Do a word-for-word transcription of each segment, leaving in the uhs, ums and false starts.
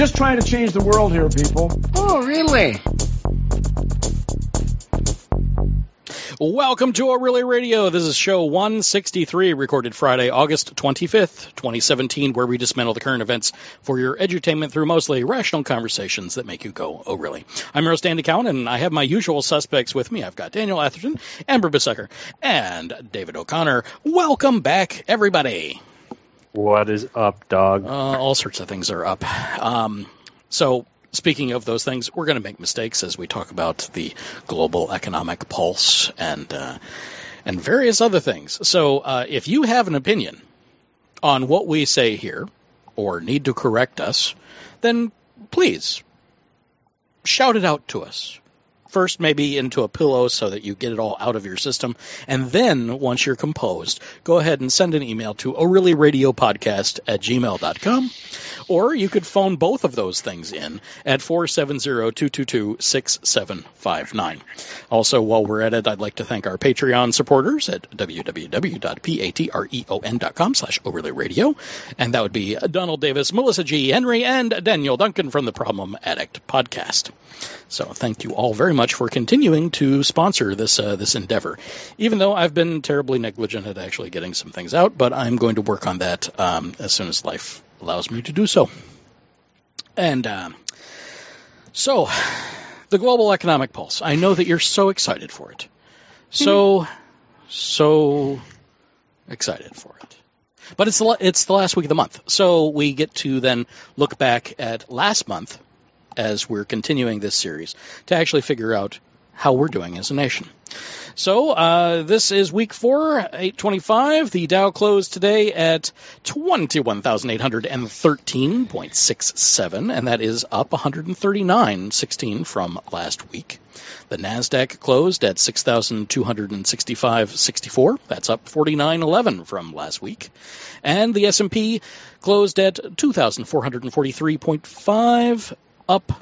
just trying to change the world here, people. Oh, really? Welcome to O'Reilly Radio. This is show one sixty-three, recorded Friday, August twenty-fifth, twenty seventeen, where we dismantle the current events for your edutainment through mostly rational conversations that make you go, oh, really. I'm your host, Andy Cowan, and I have my usual suspects with me. I've got Daniel Atherton, Amber Besucker, and David O'Connor. Welcome back, everybody. What is up, dog? Uh, all sorts of things are up. Um, so... Speaking of those things, we're going to make mistakes as we talk about the global economic pulse and uh, and various other things. So uh, if you have an opinion on what we say here or need to correct us, then please shout it out to us. First, maybe into a pillow so that you get it all out of your system. And then, once you're composed, go ahead and send an email to O'Reilly Radio Podcast at gmail dot com. Or you could phone both of those things in at four seven zero, two two two, six seven five nine. Also, while we're at it, I'd like to thank our Patreon supporters at w w w dot patreon dot com slash O'Reilly Radio. And that would be Donald Davis, Melissa G., Henry, and Daniel Duncan from the Problem Addict Podcast. So thank you all very much. much for continuing to sponsor this uh, this endeavor, even though I've been terribly negligent at actually getting some things out, but I'm going to work on that um, as soon as life allows me to do so. And uh, so, the global economic pulse. I know that you're so excited for it. So, so excited for it. But it's the, it's the last week of the month, so we get to then look back at last month as we're continuing this series, to actually figure out how we're doing as a nation. So uh, this is week four, eight twenty-five. The Dow closed today at twenty-one thousand eight hundred thirteen point six seven, and that is up one hundred thirty-nine point one six from last week. The NASDAQ closed at six thousand two hundred sixty-five point six four. That's up forty-nine point one one from last week. And the S and P closed at two thousand four hundred forty-three point five, up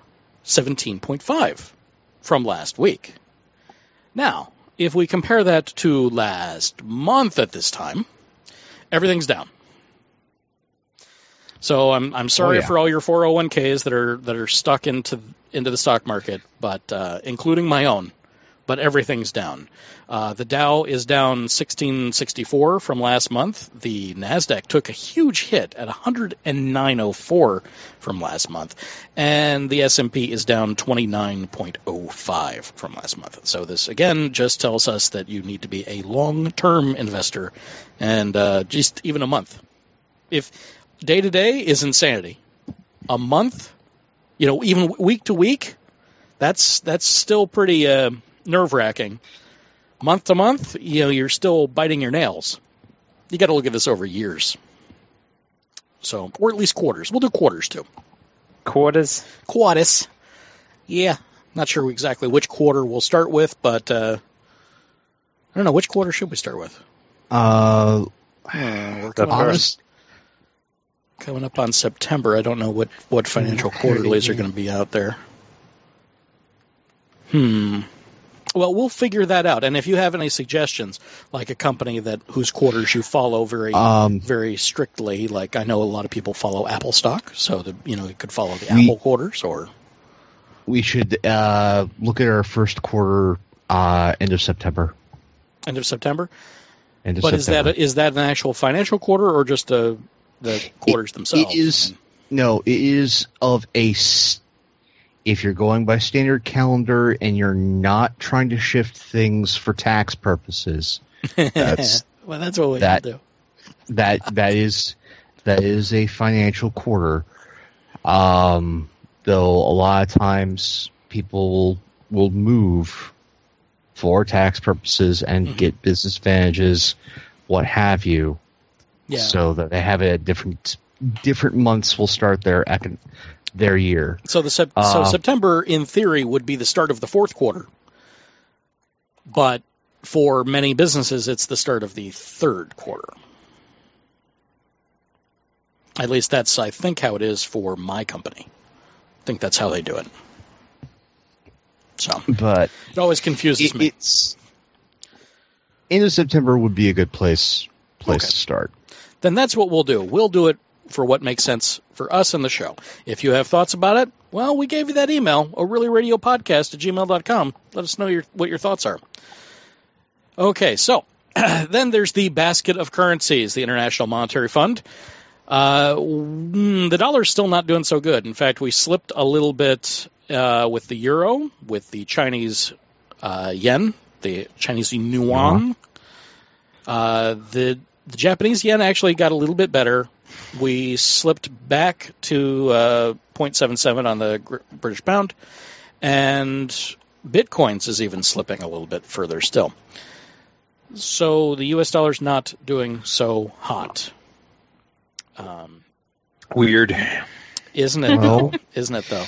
seventeen point five from last week. Now, if we compare that to last month at this time, everything's down. So I'm I'm sorry oh, yeah. for all your four oh one k's that are that are stuck into into the stock market, but uh, including my own. But everything's down. Uh, the Dow is down sixteen sixty-four from last month. The NASDAQ took a huge hit at one hundred nine point oh four from last month. And the S and P is down twenty-nine point oh five from last month. So this, again, just tells us that you need to be a long-term investor. And uh, just even a month. If day-to-day is insanity, a month, you know, even week-to-week, that's, that's still pretty... Uh, nerve-wracking. Month to month, you know, you're still biting your nails. You got to look at this over years. So, or at least quarters. We'll do quarters too. Quarters? Quarters. Yeah. Not sure exactly which quarter we'll start with, but uh, I don't know. Which quarter should we start with? Uh, we're coming, August. Up, coming up on September. I don't know what, what financial quarterlies are going to be out there. Hmm. Well, we'll figure that out. And if you have any suggestions, like a company that whose quarters you follow very, um, very strictly, like I know a lot of people follow Apple stock, so the, you know, you could follow the we, Apple quarters. Or we should uh, look at our first quarter uh, end of September. End of September. End of but September. Is that is that an actual financial quarter or just uh, the quarters it, themselves? It is. I mean, no, it is of a. St- If you're going by standard calendar and you're not trying to shift things for tax purposes, that's well, that's what we that, do. that that is that is a financial quarter. Um, though a lot of times people will move for tax purposes and mm-hmm. get business advantages, what have you, yeah. so that they have a different different months will start their econ. Their year. So the sep- uh, so September, in theory, would be the start of the fourth quarter. But for many businesses, it's the start of the third quarter. At least that's, I think, how it is for my company. I think that's how they do it. So, but it always confuses it, me. It's, end of September would be a good place place okay. to start. Then that's what we'll do. We'll do it for what makes sense for us in the show. If you have thoughts about it, well, we gave you that email, O'Reilly Radio Podcast at gmail dot com. Let us know your, what your thoughts are. Okay, so then there's the basket of currencies, the International Monetary Fund. Uh, the dollar's still not doing so good. In fact, we slipped a little bit uh, with the euro, with the Chinese uh, yen, the Chinese yuan. Uh, the, the Japanese yen actually got a little bit better. We slipped back to uh, zero point seven seven on the British pound, and Bitcoins is even slipping a little bit further still. So the U S dollar's not doing so hot. Um, Weird. Isn't it, well, though? Isn't it, though?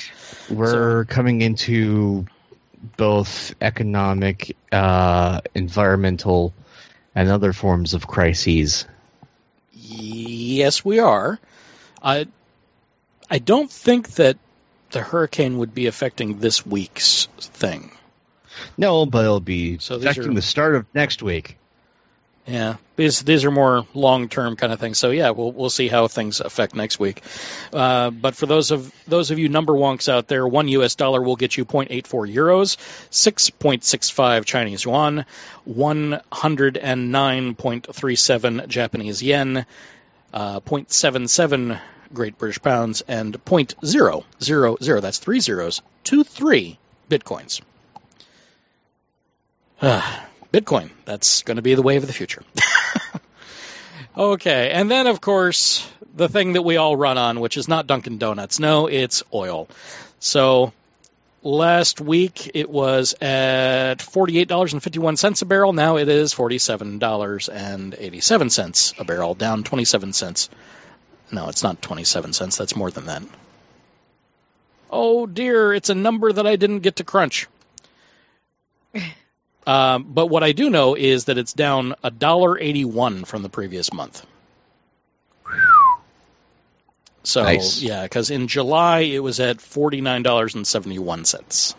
We're so, coming into both economic, uh, environmental, and other forms of crises. Yes, we are. I, I don't think that the hurricane would be affecting this week's thing. No, but it'll be so affecting are, the start of next week. Yeah, these these are more long-term kind of things. So yeah, we'll we'll see how things affect next week. Uh, but for those of those of you number wonks out there, one U S dollar will get you zero point eight four euros, six point six five Chinese yuan, one oh nine point three seven Japanese yen, uh, zero point seven seven Great British pounds, and zero point zero zero zero. That's three zeros. Two three bitcoins. Ah, Bitcoin. That's going to be the wave of the future. Okay. And then, of course, the thing that we all run on, which is not Dunkin' Donuts. No, it's oil. So last week it was at forty-eight dollars and fifty-one cents a barrel. Now it is forty-seven dollars and eighty-seven cents a barrel, down twenty-seven cents. No, it's not twenty-seven cents. That's more than that. Oh, dear. It's a number that I didn't get to crunch. Um, but what I do know is that it's down one dollar and eighty-one cents from the previous month. So, nice. Yeah, because in July it was at forty-nine dollars and seventy-one cents.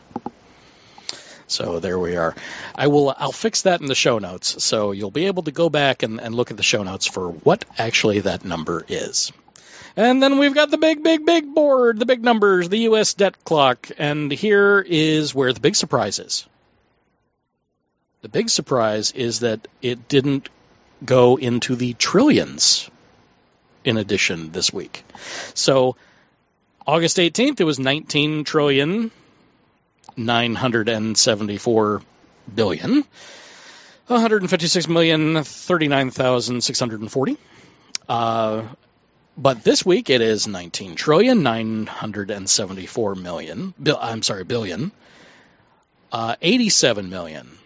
So there we are. I will, I'll fix that in the show notes. So you'll be able to go back and, and look at the show notes for what actually that number is. And then we've got the big, big, big board, the big numbers, the U S debt clock. And here is where the big surprise is. The big surprise is that it didn't go into the trillions in addition this week. So August eighteenth, it was nineteen trillion, nine hundred seventy-four billion, one hundred fifty-six million, thirty-nine thousand, six hundred forty. Uh, but this week it is nineteen trillion, nine hundred seventy-four million, I'm sorry, billion, uh, eighty-seven million.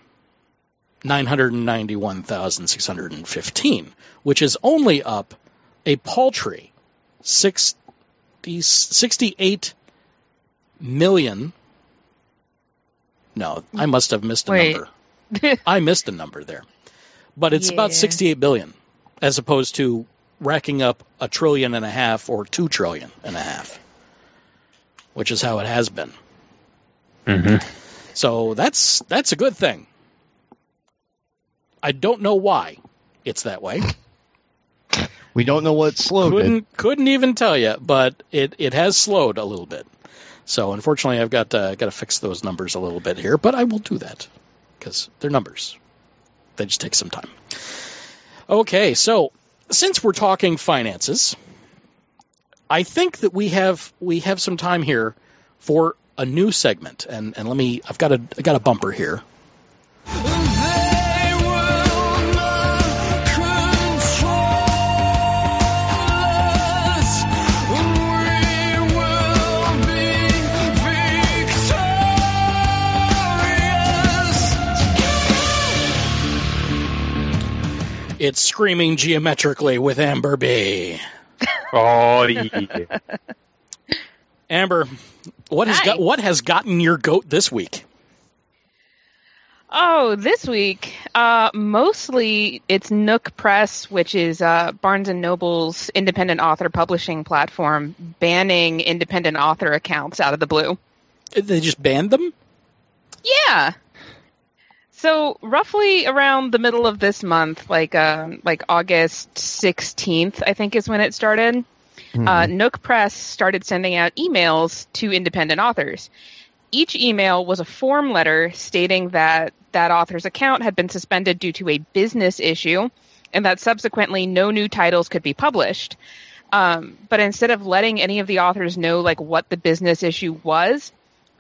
nine hundred ninety-one thousand, six hundred fifteen, which is only up a paltry sixty, sixty-eight million. No, I must have missed a Wait. number. I missed a number there. But it's yeah. about sixty-eight billion as opposed to racking up a trillion and a half or two trillion and a half, which is how it has been. Mm-hmm. So that's that's a good thing. I don't know why it's that way. We don't know what slowed couldn't, it. Couldn't even tell you, but it, it has slowed a little bit. So unfortunately, I've got uh, got to fix those numbers a little bit here, but I will do that because they're numbers. They just take some time. Okay, so since we're talking finances, I think that we have we have some time here for a new segment, and and let me I've got a I got a bumper here. It's Screaming Geometrically with Amber B. Oh, yeah. Amber, what has got, what has gotten your goat this week? Oh, this week, uh, mostly it's Nook Press, which is uh, Barnes and Noble's independent author publishing platform, banning independent author accounts out of the blue. They just banned them? Yeah. So roughly around the middle of this month, like um, like August sixteenth, I think is when it started. Mm-hmm. Uh, Nook Press started sending out emails to independent authors. Each email was a form letter stating that that author's account had been suspended due to a business issue and that subsequently no new titles could be published. Um, but instead of letting any of the authors know like what the business issue was,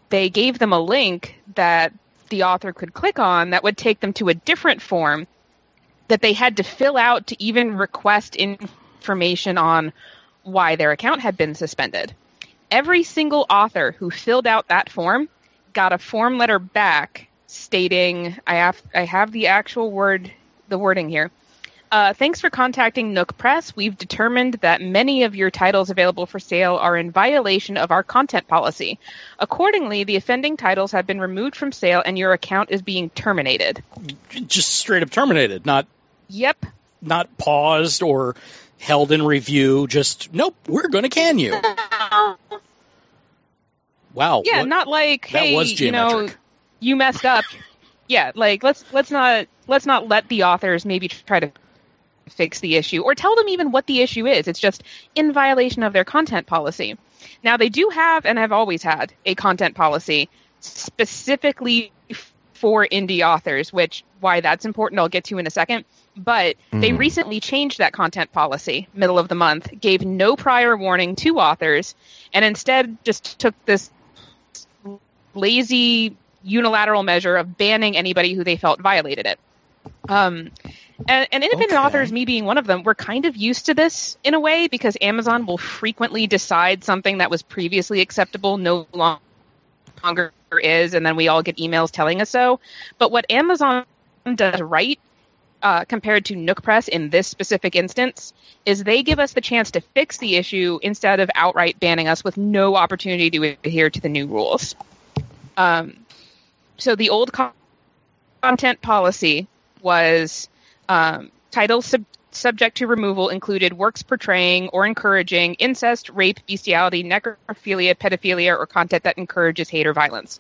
they gave them a link that the author could click on that would take them to a different form that they had to fill out to even request information on why their account had been suspended. Every single author who filled out that form got a form letter back stating, I have, I have the actual word, the wording here. Uh, thanks for contacting Nook Press. We've determined that many of your titles available for sale are in violation of our content policy. Accordingly, the offending titles have been removed from sale and your account is being terminated. Just straight up terminated, not Yep. not paused or held in review, just, nope, we're going to can you. Wow. Yeah, what, not like, hey, that was geometric. You know, you messed up. Yeah, like, let's let's not let's not let the authors maybe try to fix the issue or tell them even what the issue is. It's just in violation of their content policy. Now, they do have and have always had a content policy specifically for indie authors, which why that's important I'll get to in a second. But mm. they recently changed that content policy, middle of the month, gave no prior warning to authors, and instead just took this lazy unilateral measure of banning anybody who they felt violated it. Um, and, and independent okay. authors, me being one of them, we're kind of used to this in a way because Amazon will frequently decide something that was previously acceptable no longer is, and then we all get emails telling us so. But what Amazon does right, uh, compared to Nook Press in this specific instance, is they give us the chance to fix the issue instead of outright banning us with no opportunity to adhere to the new rules. Um, so the old con- content policy was um, titles sub- subject to removal included works portraying or encouraging incest, rape, bestiality, necrophilia, pedophilia, or content that encourages hate or violence.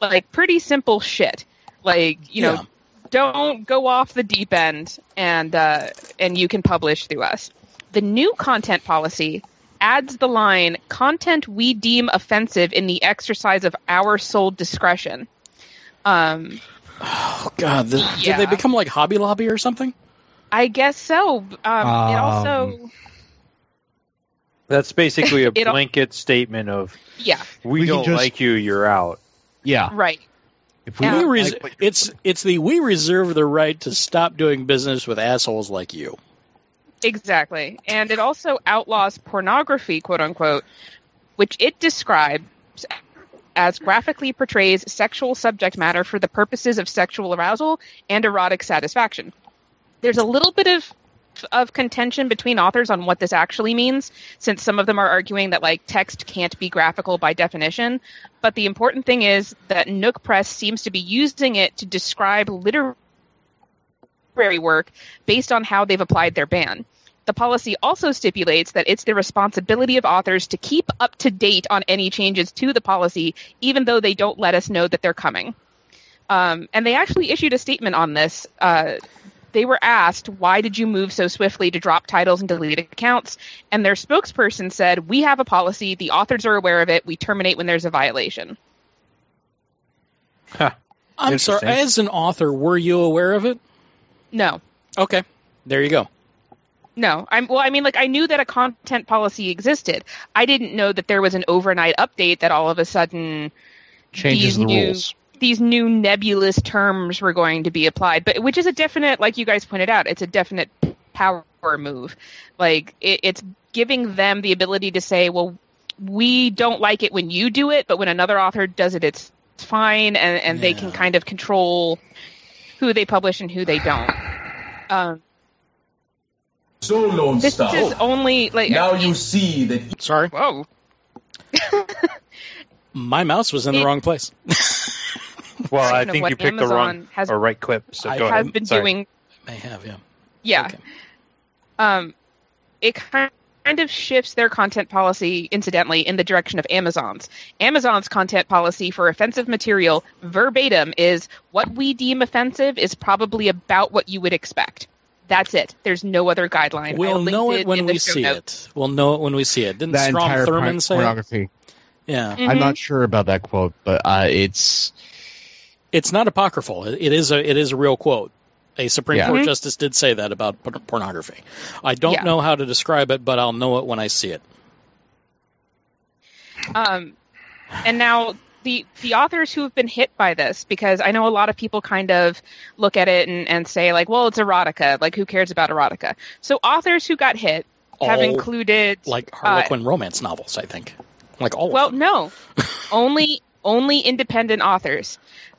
Like, pretty simple shit. Like, you yeah. know, don't go off the deep end and uh, and you can publish through us. The new content policy adds the line, content we deem offensive in the exercise of our sole discretion. Um... Oh, God. The, yeah. Did they become like Hobby Lobby or something? I guess so. Um, um, it also... That's basically a blanket al- statement of, yeah, we, we don't just, like you, you're out. Yeah. Right. If we yeah. we res- like it's, it's the we reserve the right to stop doing business with assholes like you. Exactly. And it also outlaws pornography, quote-unquote, which it describes as graphically portrays sexual subject matter for the purposes of sexual arousal and erotic satisfaction. There's a little bit of of contention between authors on what this actually means, since some of them are arguing that like text can't be graphical by definition. But the important thing is that Nook Press seems to be using it to describe literary work based on how they've applied their ban. The policy also stipulates that it's the responsibility of authors to keep up to date on any changes to the policy, even though they don't let us know that they're coming. Um, and they actually issued a statement on this. Uh, they were asked, why did you move so swiftly to drop titles and delete accounts? And their spokesperson said, we have a policy. The authors are aware of it. We terminate when there's a violation. Huh. I'm sorry. As an author, were you aware of it? No. Okay. There you go. No, I'm well, I mean, like, I knew that a content policy existed. I didn't know that there was an overnight update that all of a sudden changes these the new, rules. These new nebulous terms were going to be applied, but which is a definite, like you guys pointed out, it's a definite power move. Like, it, it's giving them the ability to say, well, we don't like it when you do it, but when another author does it, it's fine, and, and yeah. they can kind of control who they publish and who they don't. Um, So long this stuff. Is only like now you see that. Sorry. Whoa. My mouse was in it, the wrong place. Well, I think you picked Amazon the wrong has, or right clip. So I go have ahead. Been Sorry. Doing. I have, yeah. Yeah. Okay. Um, it kind of shifts their content policy, incidentally, in the direction of Amazon's. Amazon's content policy for offensive material, verbatim, is what we deem offensive is probably about what you would expect. That's it. There's no other guideline. We'll know it when we see it. We'll know it when we see it. Didn't Strom Thurmond say pornography? Yeah, mm-hmm. I'm not sure about that quote, but uh, it's it's not apocryphal. It is a it is a real quote. A Supreme yeah. Court mm-hmm. justice did say that about p- pornography. I don't yeah. know how to describe it, but I'll know it when I see it. Um, and now the the authors who have been hit by this, because I know a lot of people kind of look at it and, and say like, well, it's erotica. Like, who cares about erotica? So authors who got hit all have included like Harlequin uh, romance novels, I think. Like all. Well, no, only only independent authors.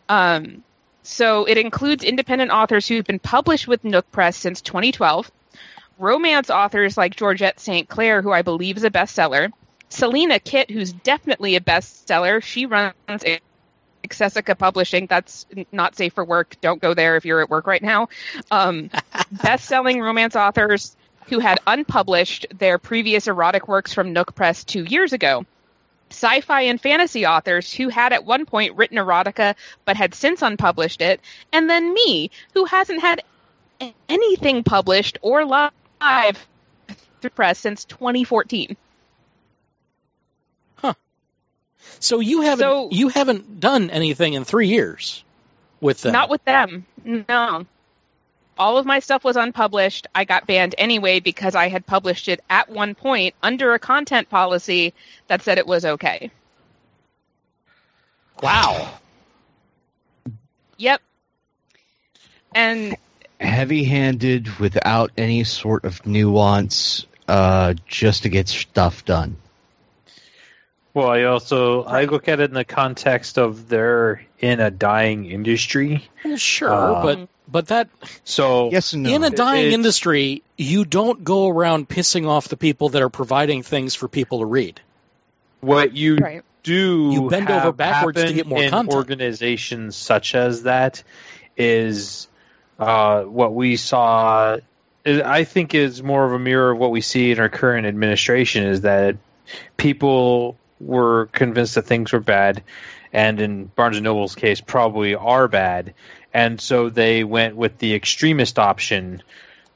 Um. So it includes independent authors who've been published with Nook Press since twenty twelve, romance authors like Georgette Saint Clair, who I believe is a bestseller, Selena Kitt, who's definitely a bestseller. She runs Accessica Publishing. That's not safe for work. Don't go there if you're at work right now. Um, best-selling romance authors who had unpublished their previous erotic works from Nook Press two years ago. Sci-fi and fantasy authors who had at one point written erotica but had since unpublished it, and then me, who hasn't had anything published or live through press since twenty fourteen. Huh. So you haven't so, you haven't done anything in three years with them? Not with them. No. All of my stuff was unpublished. I got banned anyway because I had published it at one point under a content policy that said it was okay. Wow. Yep. And heavy-handed without any sort of nuance, uh, just to get stuff done. Well, I also I look at it in the context of they're in a dying industry. Sure, uh, but but that so yes and no. In a dying it, industry, you don't go around pissing off the people that are providing things for people to read. What you right. do, you bend over backwards to get more in content. Organizations such as that is uh, what we saw. I think is more of a mirror of what we see in our current administration. Is that people were convinced that things were bad, and in Barnes and Noble's case, probably are bad. And so they went with the extremist option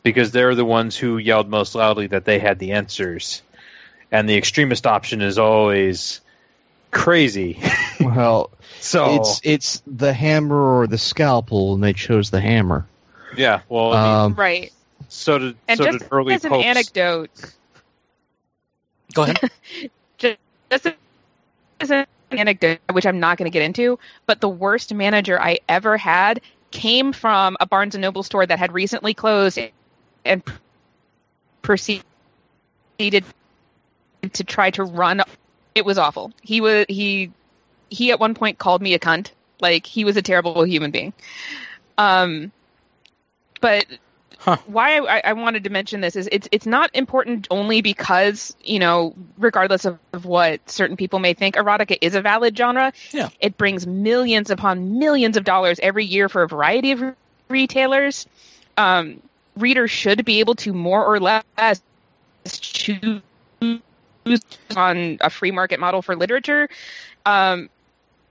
because they're the ones who yelled most loudly that they had the answers. And the extremist option is always crazy. Well, so it's it's the hammer or the scalpel, and they chose the hammer. Yeah, well, um, right. So did and so just did early as popes. An anecdote. Go ahead. Just as an anecdote, which I'm not going to get into, but the worst manager I ever had came from a Barnes and Noble store that had recently closed and proceeded to try to run. It was awful. He was he he at one point called me a cunt. Like, he was a terrible human being. Um, but. Huh. Why I, I wanted to mention this is it's it's not important only because, you know, regardless of, of what certain people may think, erotica is a valid genre. Yeah. It brings millions upon millions of dollars every year for a variety of re- retailers. Um, readers should be able to more or less choose on a free market model for literature. Um,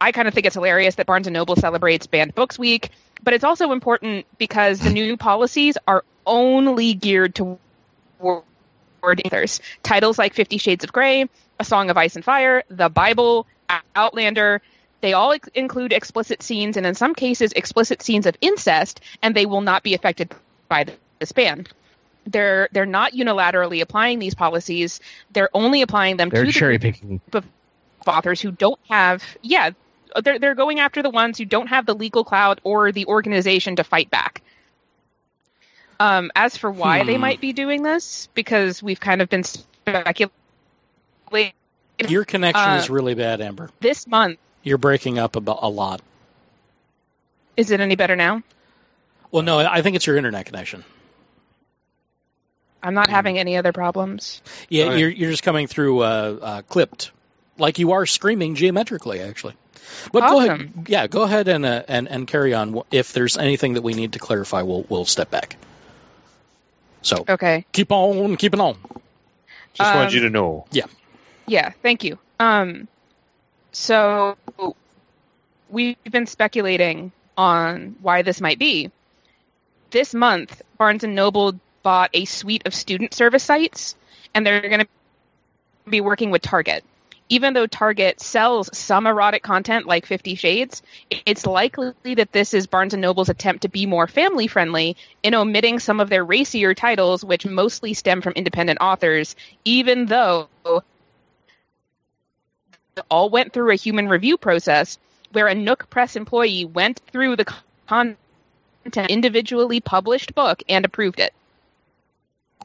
I kind of think it's hilarious that Barnes and Noble celebrates Banned Books Week. But it's also important because the new policies are only geared toward authors. Titles like Fifty Shades of Grey, A Song of Ice and Fire, The Bible, Outlander, they all ex- include explicit scenes, and in some cases explicit scenes of incest, and they will not be affected by this ban. They're they're not unilaterally applying these policies. They're only applying them they're to cherry the picking. Group of authors who don't have... yeah. They're, they're going after the ones who don't have the legal clout or the organization to fight back. Um, as for why hmm. they might be doing this, because we've kind of been speculating. Your connection uh, is really bad, Amber. This month. You're breaking up about a lot. Is it any better now? Well, no, I think it's your internet connection. I'm not hmm. having any other problems. Yeah, right. you're, you're just coming through uh, uh, clipped. Like you are screaming geometrically, actually. But awesome. Go ahead, yeah, go ahead and, uh, and and carry on. If there's anything that we need to clarify, we'll we'll step back. So okay, keep on, keep it on. Just um, wanted you to know. Yeah, yeah. Thank you. Um, so we've been speculating on why this might be. this month, Barnes and Noble bought a suite of student service sites, and they're going to be working with Target. Even though Target sells some erotic content like Fifty Shades, it's likely that this is Barnes and Noble's attempt to be more family-friendly in omitting some of their racier titles, which mostly stem from independent authors, even though they all went through a human review process where a Nook Press employee went through the content, individually published book, and approved it.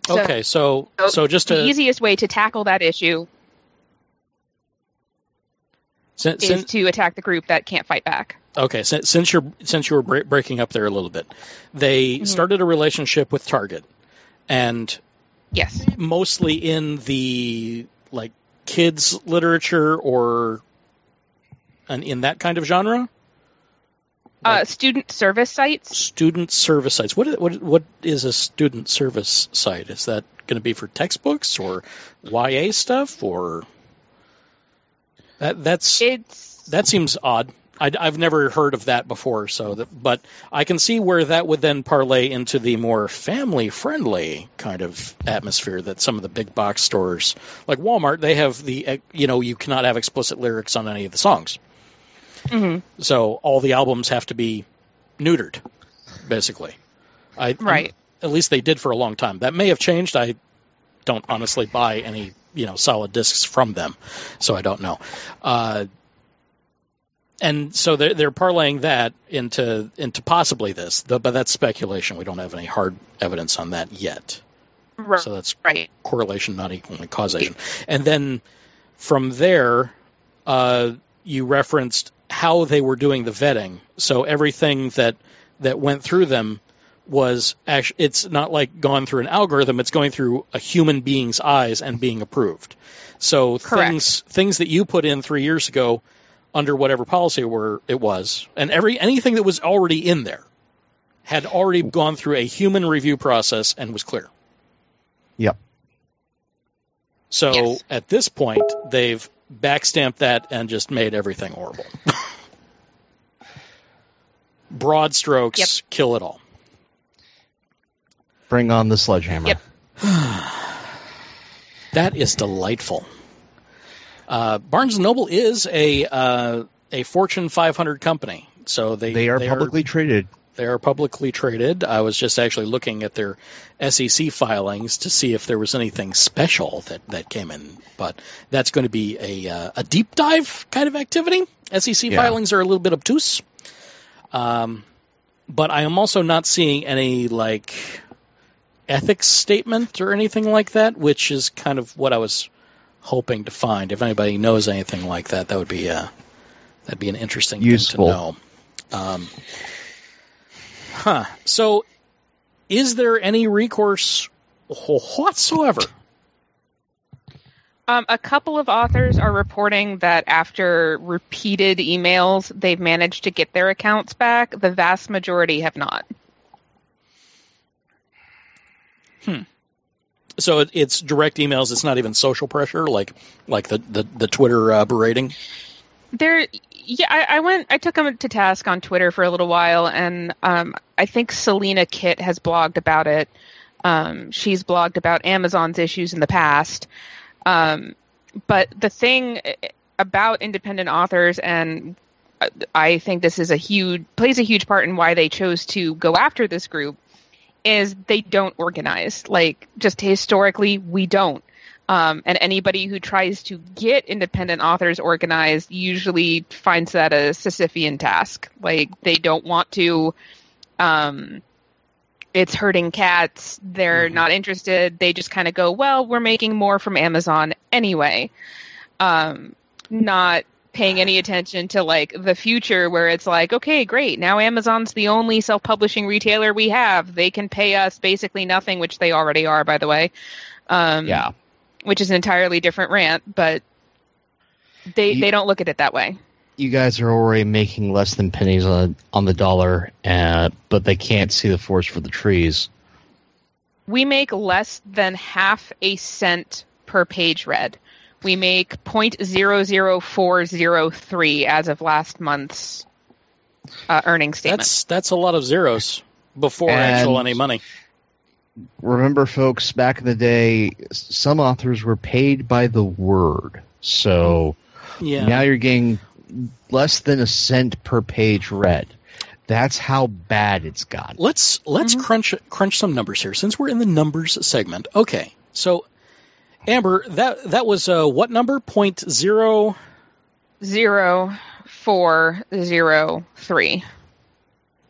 So, okay, so so just the to, easiest way to tackle that issue... Since, is to attack the group that can't fight back. Okay, since, since you're since you were break, breaking up there a little bit, they mm-hmm. started a relationship with Target, and yes, mostly in the like kids literature or an, in that kind of genre. Like uh, student service sites. Student service sites. What is, what what is a student service site? Is that going to be for textbooks or Y A stuff or? That that's it's, that seems odd. I, I've never heard of that before. So, that, but I can see where that would then parlay into the more family-friendly kind of atmosphere that some of the big box stores, like Walmart, they have the you know you cannot have explicit lyrics on any of the songs. Mm-hmm. So all the albums have to be neutered, basically. I, right. I'm, at least they did for a long time. That may have changed. I don't honestly buy any. You know, solid discs from them, so I don't know. Uh, and so they're, they're parlaying that into into possibly this, the, but that's speculation. We don't have any hard evidence on that yet. Right. So that's right. Correlation, not equaling causation. And then from there, uh, you referenced how they were doing the vetting. So everything that that went through them was actually, it's not like gone through an algorithm, it's going through a human being's eyes and being approved. So Correct. things things that you put in three years ago under whatever policy were it was, and every anything that was already in there had already gone through a human review process and was clear. Yep. So yes. At this point, they've backstamped that and just made everything horrible. Broad strokes, yep. Kill it all. Bring on the sledgehammer. Yep. That is delightful. Uh, Barnes and Noble is a uh, a Fortune five hundred company, so they they are they publicly are, traded. They are publicly traded. I was just actually looking at their S E C filings to see if there was anything special that, that came in, but that's going to be a uh, a deep dive kind of activity. S E C yeah. filings are a little bit obtuse, um, but I am also not seeing any like. Ethics statement or anything like that, which is kind of what I was hoping to find. If anybody knows anything like that, that would be uh, that'd be an interesting Useful. Thing to know. Um, huh. So, is there any recourse whatsoever? Um, a couple of authors are reporting that after repeated emails, they've managed to get their accounts back. The vast majority have not. Hmm. So it, it's direct emails. It's not even social pressure, like like the the, the Twitter uh, berating. There, yeah. I, I went. I took them to task on Twitter for a little while, and um, I think Selena Kitt has blogged about it. Um, she's blogged about Amazon's issues in the past. Um, but the thing about independent authors, and I think this is a huge plays a huge part in why they chose to go after this group. Is they don't organize. Like, just historically, we don't. Um, and anybody who tries to get independent authors organized usually finds that a Sisyphean task. Like, they don't want to. Um, it's herding cats. They're mm-hmm. not interested. They just kind of go, well, we're making more from Amazon anyway. Um, not paying any attention to, like, the future where it's like, okay, great, now Amazon's the only self-publishing retailer we have. They can pay us basically nothing, which they already are, by the way. Um, yeah. Which is an entirely different rant, but they you, they don't look at it that way. You guys are already making less than pennies on, on the dollar, uh, but they can't see the forest for the trees. We make less than half a cent per page read. We make zero point zero zero four zero three as of last month's uh, earnings statement. That's that's a lot of zeros. Before and actual any money. Remember, folks, back in the day, some authors were paid by the word. So yeah. Now you're getting less than a cent per page read. That's how bad it's gotten. Let's let's mm-hmm. crunch crunch some numbers here, since we're in the numbers segment. Okay, so Amber, that that was uh, what number? Point zero zero four zero three.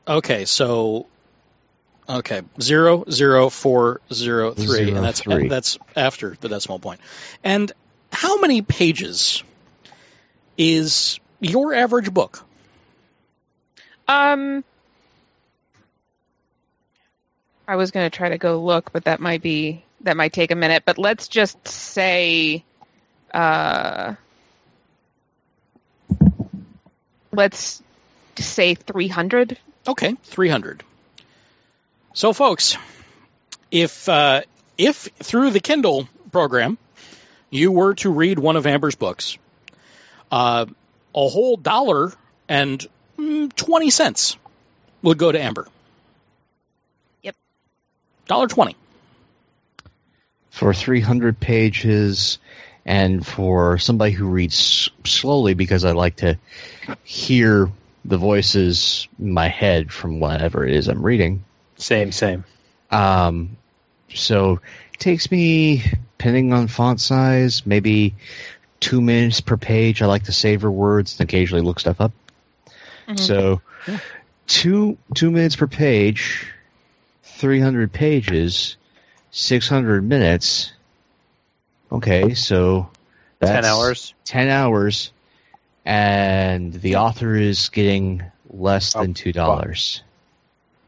Okay, so okay zero zero four zero three, zero, and that's three. That's after the decimal point. And how many pages is your average book? Um, I was going to try to go look, but that might be that might take a minute. But let's just say, uh, let's say three hundred. Okay, three hundred. So, folks, if uh, if through the Kindle program you were to read one of Amber's books, uh, a whole dollar and twenty cents would go to Amber. Yep. one dollar and twenty cents. For three hundred pages, and for somebody who reads slowly, because I like to hear the voices in my head from whatever it is I'm reading. Same, same. Um, so it takes me, depending on font size, maybe two minutes per page. I like to savor words and occasionally look stuff up. So, two two minutes per page, three hundred pages, six hundred minutes. Okay, so that's ten hours. Ten hours, and the author is getting less than two dollars.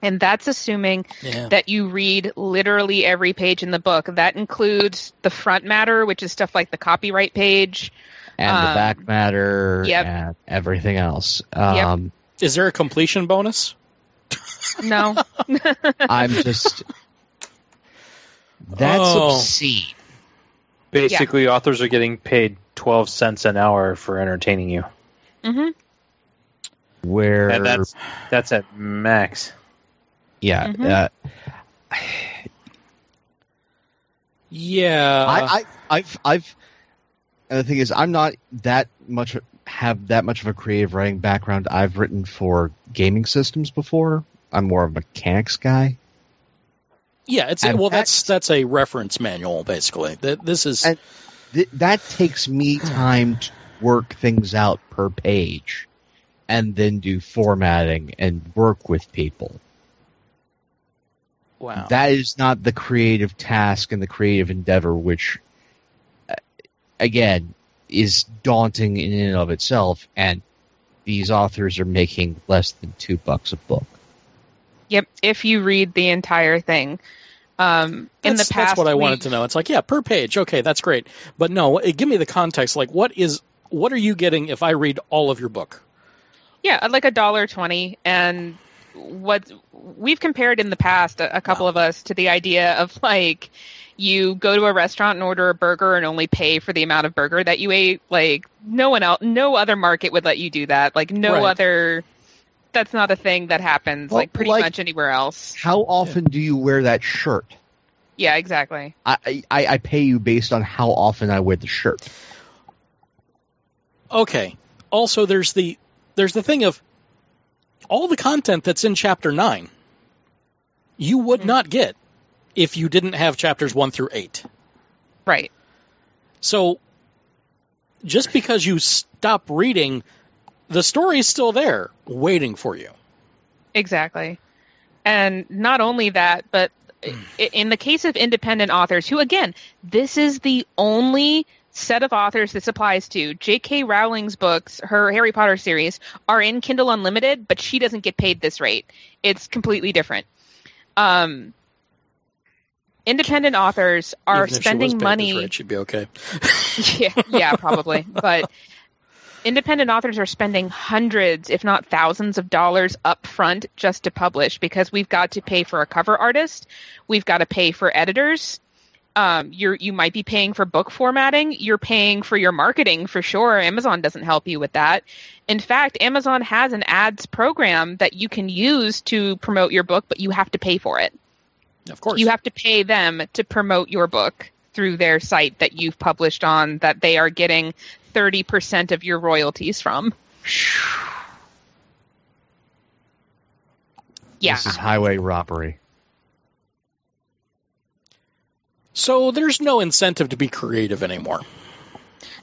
And that's assuming yeah. that you read literally every page in the book. That includes the front matter, which is stuff like the copyright page. And um, the back matter yep. and everything else. Um, yep. Is there a completion bonus? No. I'm just... That's oh. obscene. Basically, yeah. authors are getting paid twelve cents an hour for entertaining you. Mm-hmm. Where... And that's, that's at max. Yeah. Mm-hmm. Uh, yeah. I, I, I've... I've And the thing is, I'm not that much have that much of a creative writing background. I've written for gaming systems before. I'm more of a mechanics guy. Yeah, it's and well, that, that's that's a reference manual basically. That this is th- that takes me time to work things out per page, and then do formatting and work with people. Wow, that is not the creative task and the creative endeavor which. Again, is daunting in and of itself, and these authors are making less than two bucks a book. Yep, if you read the entire thing. Um, in the past, that's what I week, wanted to know. It's like, yeah, per page, okay, that's great, but no, give me the context. Like, what is what are you getting if I read all of your book? Yeah, like a dollar twenty, and what we've compared in the past, a, a couple wow. of us, to the idea of like. You go to a restaurant and order a burger and only pay for the amount of burger that you ate. Like no one else, no other market would let you do that. Like no right. other, that's not a thing that happens well, like pretty like, much anywhere else. How often do you wear that shirt? Yeah, exactly. I, I, I pay you based on how often I wear the shirt. Okay. Also, there's the, there's the thing of all the content that's in chapter nine, you would mm-hmm. not get. If you didn't have chapters one through eight. Right. So just because you stop reading, the story's still there waiting for you. Exactly. And not only that, but in the case of independent authors, who, again, this is the only set of authors this applies to. J K Rowling's books, her Harry Potter series, are in Kindle Unlimited, but she doesn't get paid this rate. It's completely different. Um... Independent authors are Even if spending she was paid money. Right, she'd be okay. yeah, yeah, probably. But independent authors are spending hundreds, if not thousands, of dollars up front just to publish, because we've got to pay for a cover artist, we've got to pay for editors, um, you're, you might be paying for book formatting. You're paying for your marketing for sure. Amazon doesn't help you with that. In fact, Amazon has an ads program that you can use to promote your book, but you have to pay for it. Of course. You have to pay them to promote your book through their site that you've published on, that they are getting thirty percent of your royalties from. Yeah. This is highway robbery. So there's no incentive to be creative anymore.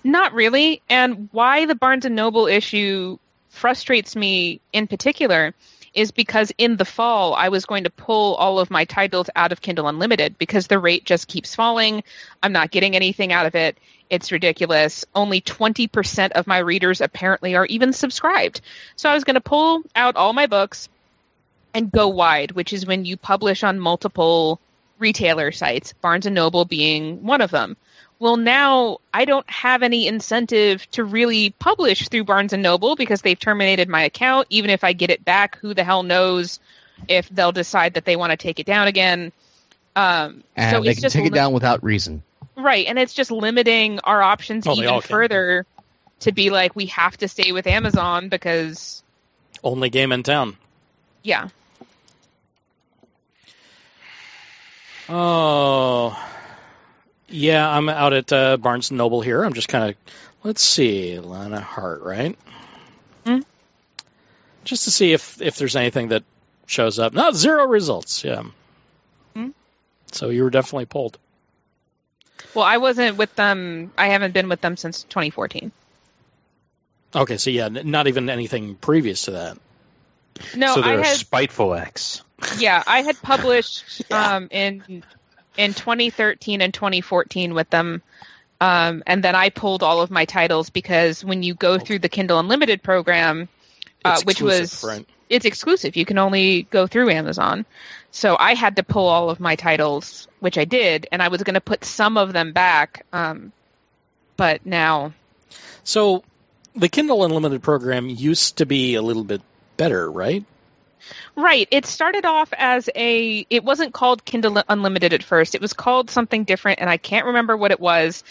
Not really. And why the Barnes and Noble issue frustrates me in particular is because in the fall, I was going to pull all of my titles out of Kindle Unlimited because the rate just keeps falling. I'm not getting anything out of it. It's ridiculous. Only twenty percent of my readers apparently are even subscribed. So I was going to pull out all my books and go wide, which is when you publish on multiple retailer sites, Barnes and Noble being one of them. Well, now I don't have any incentive to really publish through Barnes and Noble because they've terminated my account. Even if I get it back, who the hell knows if they'll decide that they want to take it down again. Um, and so they it's can just take li- it down without reason. Right, and it's just limiting our options oh, even further to be like, we have to stay with Amazon because... Only game in town. Yeah. Oh, yeah, I'm out at uh, Barnes and Noble here. I'm just kind of, let's see, Lana Hart, right? Mm. Just to see if, if there's anything that shows up. No, zero results, yeah. Mm. So you were definitely pulled. Well, I wasn't with them. I haven't been with them since twenty fourteen. Okay, so yeah, not even anything previous to that. No, so they're I had, a spiteful ex. Yeah, I had published yeah. um, in in twenty thirteen and twenty fourteen with them, um, and then I pulled all of my titles because when you go through the Kindle Unlimited program, uh, which was right. It's exclusive. You can only go through Amazon. So I had to pull all of my titles, which I did, and I was going to put some of them back, um, but now... So the Kindle Unlimited program used to be a little bit better, right? Right. It started off as a... It wasn't called Kindle Unlimited at first. It was called something different, and I can't remember what it was,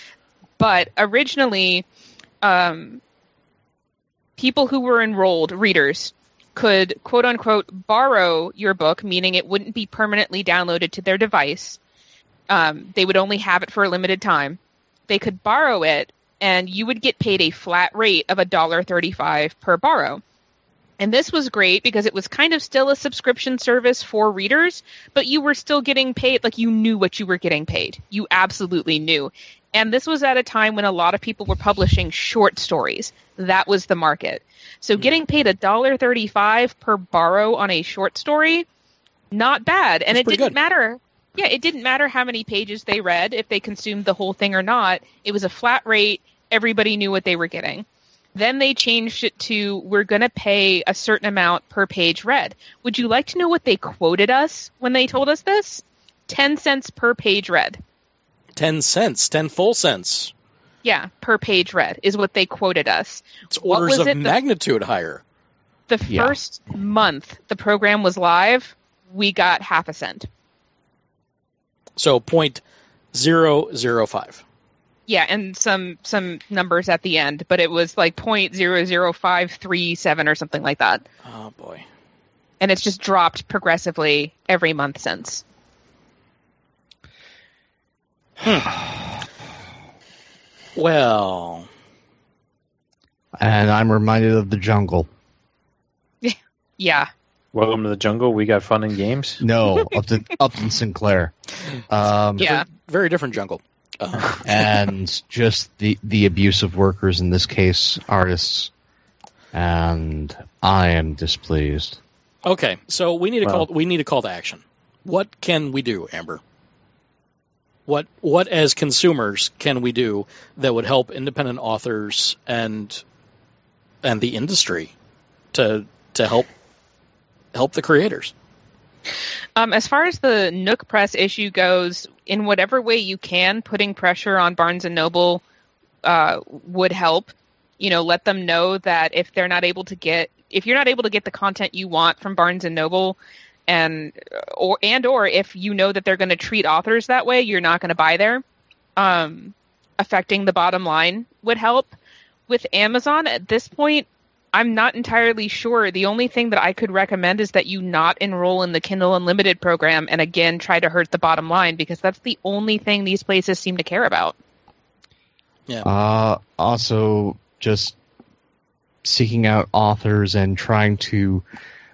but originally, um, people who were enrolled, readers... could, quote-unquote, borrow your book, meaning it wouldn't be permanently downloaded to their device. Um, they would only have it for a limited time. They could borrow it, and you would get paid a flat rate of one dollar and thirty-five cents per borrow. And this was great because it was kind of still a subscription service for readers, but you were still getting paid, like you knew what you were getting paid. You absolutely knew. And this was at a time when a lot of people were publishing short stories. That was the market. So getting paid one dollar and thirty-five cents per borrow on a short story, not bad. And That's it didn't good. matter. Yeah, it didn't matter how many pages they read, if they consumed the whole thing or not. It was a flat rate. Everybody knew what they were getting. Then they changed it to, we're going to pay a certain amount per page read. Would you like to know what they quoted us when they told us this? ten cents per page read. ten cents, ten full cents. Yeah, per page read is what they quoted us. It's orders of it? magnitude the, higher. The yeah. first month the program was live, we got half a cent. So point zero zero five. Yeah, and some some numbers at the end, but it was like point zero zero five three seven or something like that. Oh, boy. And it's just dropped progressively every month since. Hmm. Well. And I'm reminded of the jungle. Yeah. Welcome to the jungle. We got fun and games. No, Upton, Upton Sinclair. Um, yeah. Very different jungle. Uh-huh. And just the, the abuse of workers, in this case, artists. And I am displeased. Okay, so we need a well, call. We need a call to action. What can we do, Amber? What what as consumers can we do that would help independent authors and and the industry to to help help the creators? Um, as far as the Nook Press issue goes, in whatever way you can, putting pressure on Barnes and Noble uh, would help. You know, let them know that if they're not able to get, if you're not able to get the content you want from Barnes and Noble, and or and or if you know that they're going to treat authors that way, you're not going to buy there. Um, affecting the bottom line would help. With Amazon at this point, I'm not entirely sure. The only thing that I could recommend is that you not enroll in the Kindle Unlimited program and, again, try to hurt the bottom line, because that's the only thing these places seem to care about. Yeah. Uh, also, just seeking out authors and trying to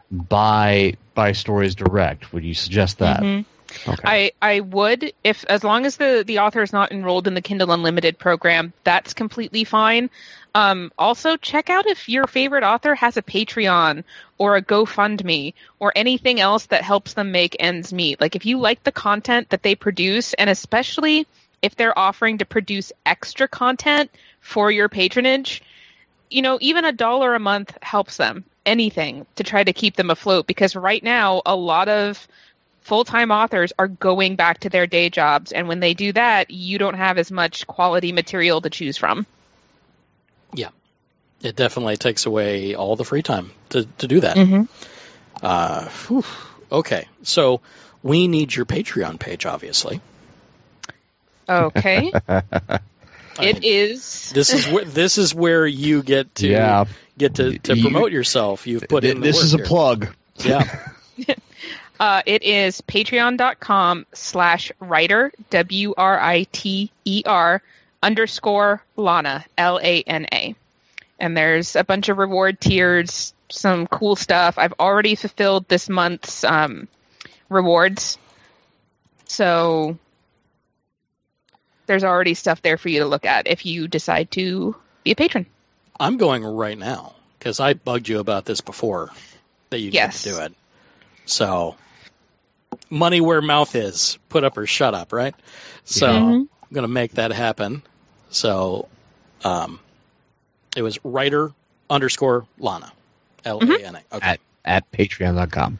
buy buy stories direct. Would you suggest that? Mm-hmm. Okay. I, I would. If as long as the, the author is not enrolled in the Kindle Unlimited program, that's completely fine. Um, also, check out if your favorite author has a Patreon or a GoFundMe or anything else that helps them make ends meet. Like, if you like the content that they produce, and especially if they're offering to produce extra content for your patronage, you know, even a dollar a month helps them. Anything to try to keep them afloat, because right now a lot of full-time authors are going back to their day jobs, and when they do that, you don't have as much quality material to choose from. Yeah, it definitely takes away all the free time to, to do that. Mm-hmm. Uh, whew. Okay, so we need your Patreon page, obviously. Okay. It is. This is where this is where you get to yeah. get to, to promote you, yourself. You've put th- in. The this work is a here. plug. Yeah. uh, it is patreon.com slash writer w r I t e r. underscore Lana, L A N A. And there's a bunch of reward tiers, some cool stuff. I've already fulfilled this month's um, rewards. So there's already stuff there for you to look at if you decide to be a patron. I'm going right now, because I bugged you about this before, that you yes. get to do it. So money where mouth is, put up or shut up, right? So mm-hmm. I'm going to make that happen. So um, it was writer underscore Lana, L A N A. Mm-hmm. Okay. At, at patreon dot com.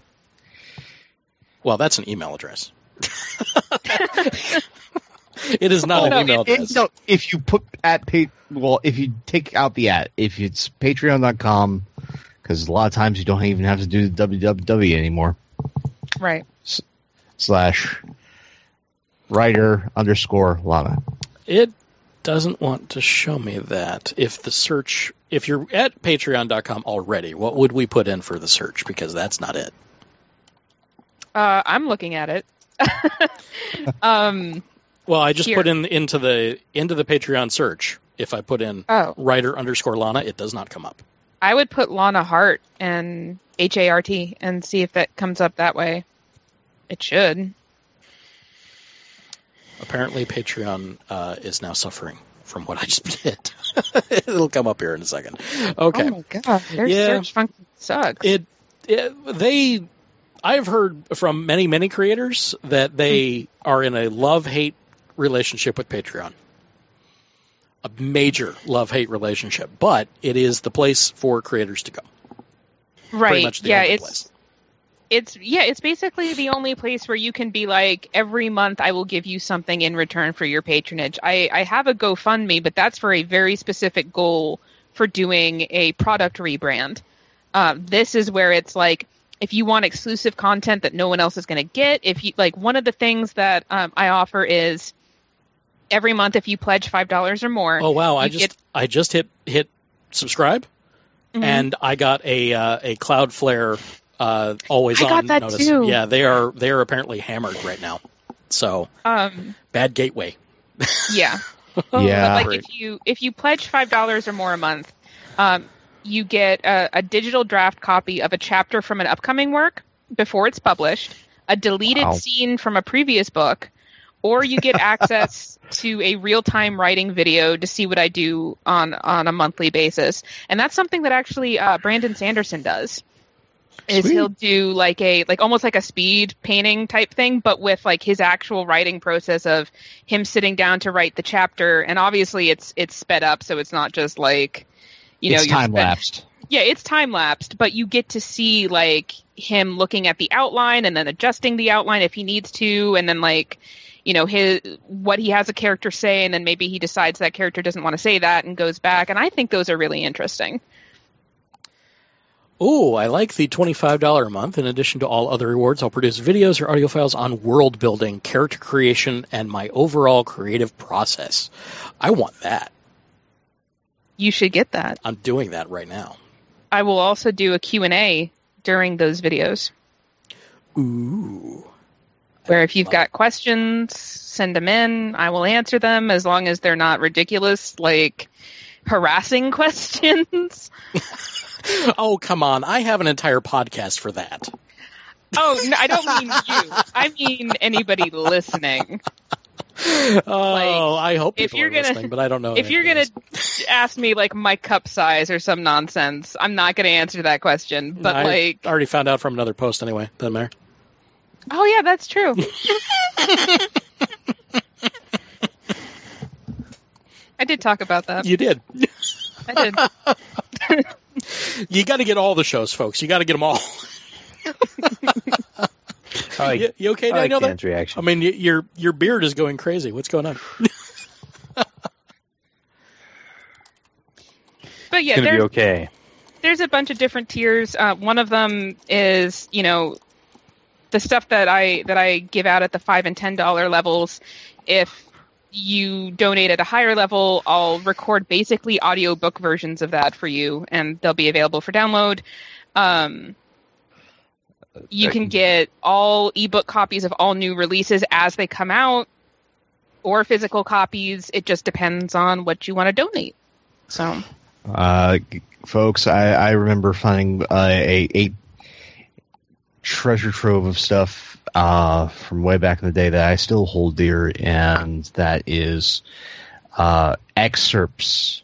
Well, that's an email address. It is not oh, an no, email it, address. It, no, if you put at pay, well, if you take out the at, if it's patreon dot com, because a lot of times you don't even have to do the www anymore. Right. S- slash writer underscore Lana. It doesn't want to show me that. If the search, if you're at patreon dot com already, what would we put in for the search? Because that's not it. Uh, I'm looking at it. um, well, I just here. put in into the into the Patreon search. If I put in oh. writer underscore Lana, it does not come up. I would put Lana Hart and H A R T and see if that comes up that way. It should. Apparently, Patreon uh, is now suffering from what I just did. It'll come up here in a second. Okay. Oh my god, their yeah. search function sucks. It, it they, I've heard from many many creators that they are in a love hate relationship with Patreon, a major love hate relationship. But it is the place for creators to go. Right. Pretty much the yeah. only it's. Place. It's yeah, it's basically the only place where you can be like, every month I will give you something in return for your patronage. I, I have a GoFundMe, but that's for a very specific goal for doing a product rebrand. Uh, this is where it's like, if you want exclusive content that no one else is going to get, if you like, one of the things that um, I offer is every month if you pledge five dollars or more. Oh wow! I just get... I just hit hit subscribe, mm-hmm. and I got a uh, a Cloudflare. Uh, always I on got that notice. Too. Yeah, they are they are apparently hammered right now. So um, bad gateway. yeah, yeah. But like if you if you pledge five dollars or more a month, um, you get a, a digital draft copy of a chapter from an upcoming work before it's published, a deleted wow. scene from a previous book, or you get access to a real time writing video to see what I do on on a monthly basis. And that's something that actually uh, Brandon Sanderson does. Is Sweet. He'll do like a like almost like a speed painting type thing, but with like his actual writing process of him sitting down to write the chapter, and obviously it's it's sped up, so it's not just like you know it's time sped, lapsed. Yeah, it's time lapsed, but you get to see like him looking at the outline and then adjusting the outline if he needs to, and then like you know his what he has a character say, and then maybe he decides that character doesn't want to say that and goes back. And I think those are really interesting. Oh, I like the twenty-five dollars a month. In addition to all other rewards, I'll produce videos or audio files on world building, character creation, and my overall creative process. I want that. You should get that. I'm doing that right now. I will also do a Q and A during those videos. Ooh. Where if you've got questions, send them in. I will answer them as long as they're not ridiculous, like harassing questions. Oh, come on. I have an entire podcast for that. Oh, no, I don't mean you. I mean anybody listening. Oh, like, I hope people if you're are gonna, listening, but I don't know. If you're going to ask me, like, my cup size or some nonsense, I'm not going to answer that question. But no, like, I already found out from another post anyway. Doesn't matter. Oh, yeah, that's true. I did talk about that. You did. I did. You got to get all the shows, folks. You got to get them all. I like, you, you okay, I Daniel? Like reaction. I mean, you, your your beard is going crazy. What's going on? But yeah, it's gonna be okay. There's a bunch of different tiers. Uh, one of them is, you know, the stuff that I that I give out at the five and ten dollar levels. If you donate at a higher level, I'll record basically audiobook versions of that for you, and they'll be available for download. Um, you can get all ebook copies of all new releases as they come out, or physical copies. It just depends on what you want to donate. So, uh, folks, I, I remember finding uh, a, a treasure trove of stuff uh, from way back in the day that I still hold dear, and that is uh, excerpts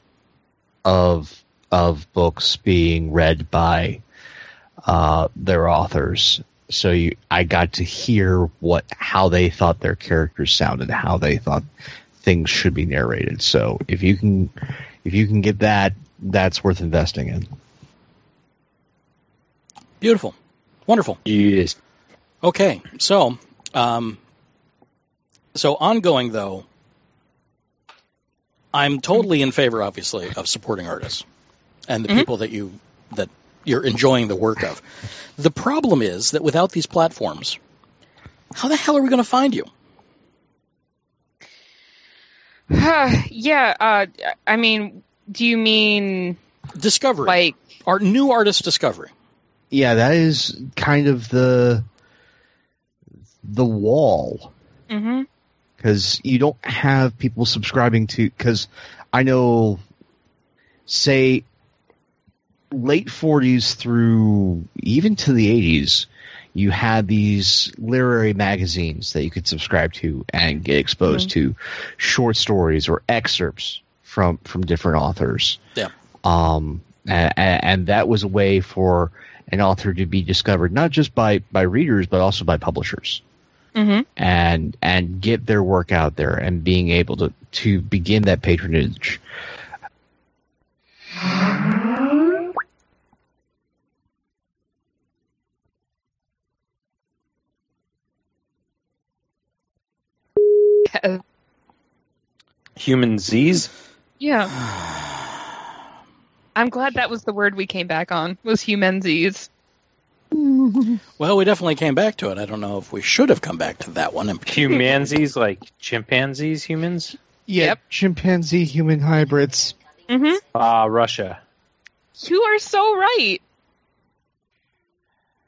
of of books being read by uh, their authors. So you, I got to hear what how they thought their characters sounded, how they thought things should be narrated. So if you can, if you can get that, that's worth investing in. Beautiful. Wonderful. Yes. Okay. So, um, so ongoing though, I'm totally in favor, obviously, of supporting artists and the mm-hmm. people that you that you're enjoying the work of. The problem is that without these platforms, how the hell are we going to find you? Uh, yeah. Uh, I mean, do you mean discovery? Like our new artist discovery? Yeah, that is kind of the the wall, because mm-hmm. you don't have people subscribing to. Because I know, say, late forties through even to the eighties, you had these literary magazines that you could subscribe to and get exposed mm-hmm. to short stories or excerpts from from different authors. Yeah, um, and, and that was a way for an author to be discovered, not just by, by readers, but also by publishers, mm-hmm. and and get their work out there and being able to, to begin that patronage. Human Z's? Yeah. I'm glad that was the word we came back on, was humansies. Well, we definitely came back to it. I don't know if we should have come back to that one. Humansies, like chimpanzees, humans? Yeah, yep. Chimpanzee-human hybrids. Ah, mm-hmm. uh, Russia. You are so right.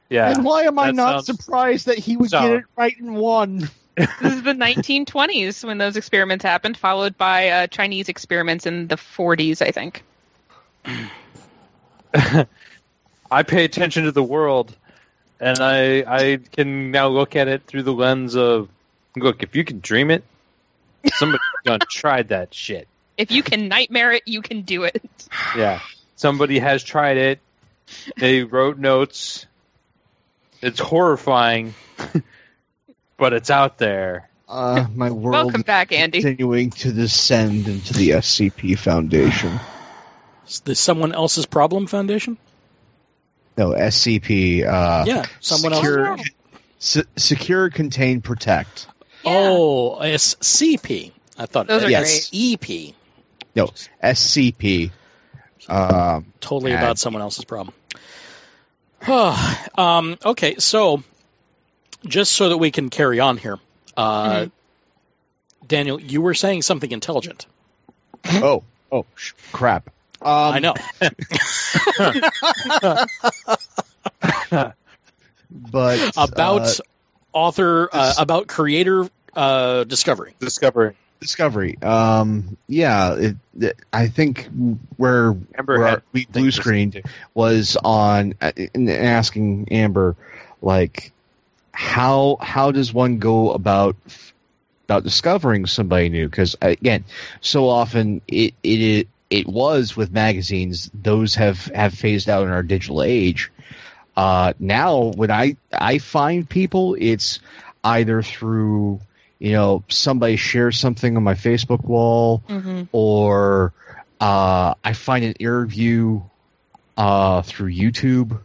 Yeah. And why am I not sounds... surprised that he would so... get it right in one? This is the nineteen twenties when those experiments happened, followed by uh, Chinese experiments in the forties, I think. I pay attention to the world, and I I can now look at it through the lens of, look, if you can dream it, somebody's done tried that shit. If you can nightmare it, you can do it. Yeah. Somebody has tried it. They wrote notes. It's horrifying, but it's out there. Uh, my world Welcome back, Andy. Continuing to descend into the S C P Foundation. The Someone Else's Problem Foundation? No, S C P. Uh, yeah, someone secure, else. Se- secure, contain, protect. Yeah. Oh, S C P. I thought those it was E P. No, S C P. Uh, totally about someone else's problem. um, okay, so just so that we can carry on here, uh, mm-hmm. Daniel, you were saying something intelligent. Oh, oh, sh- crap. Um, I know. But about uh, author, uh, about creator uh, discovery. Discovery. Discovery. Um, yeah, it, it, I think where, where we blue screened was on uh, asking Amber, like, how how does one go about about discovering somebody new? Because again, so often it it it was with magazines; those have, have phased out in our digital age. Uh, now, when I I find people, it's either through you know, somebody shares something on my Facebook wall, mm-hmm. or uh, I find an interview uh, through YouTube,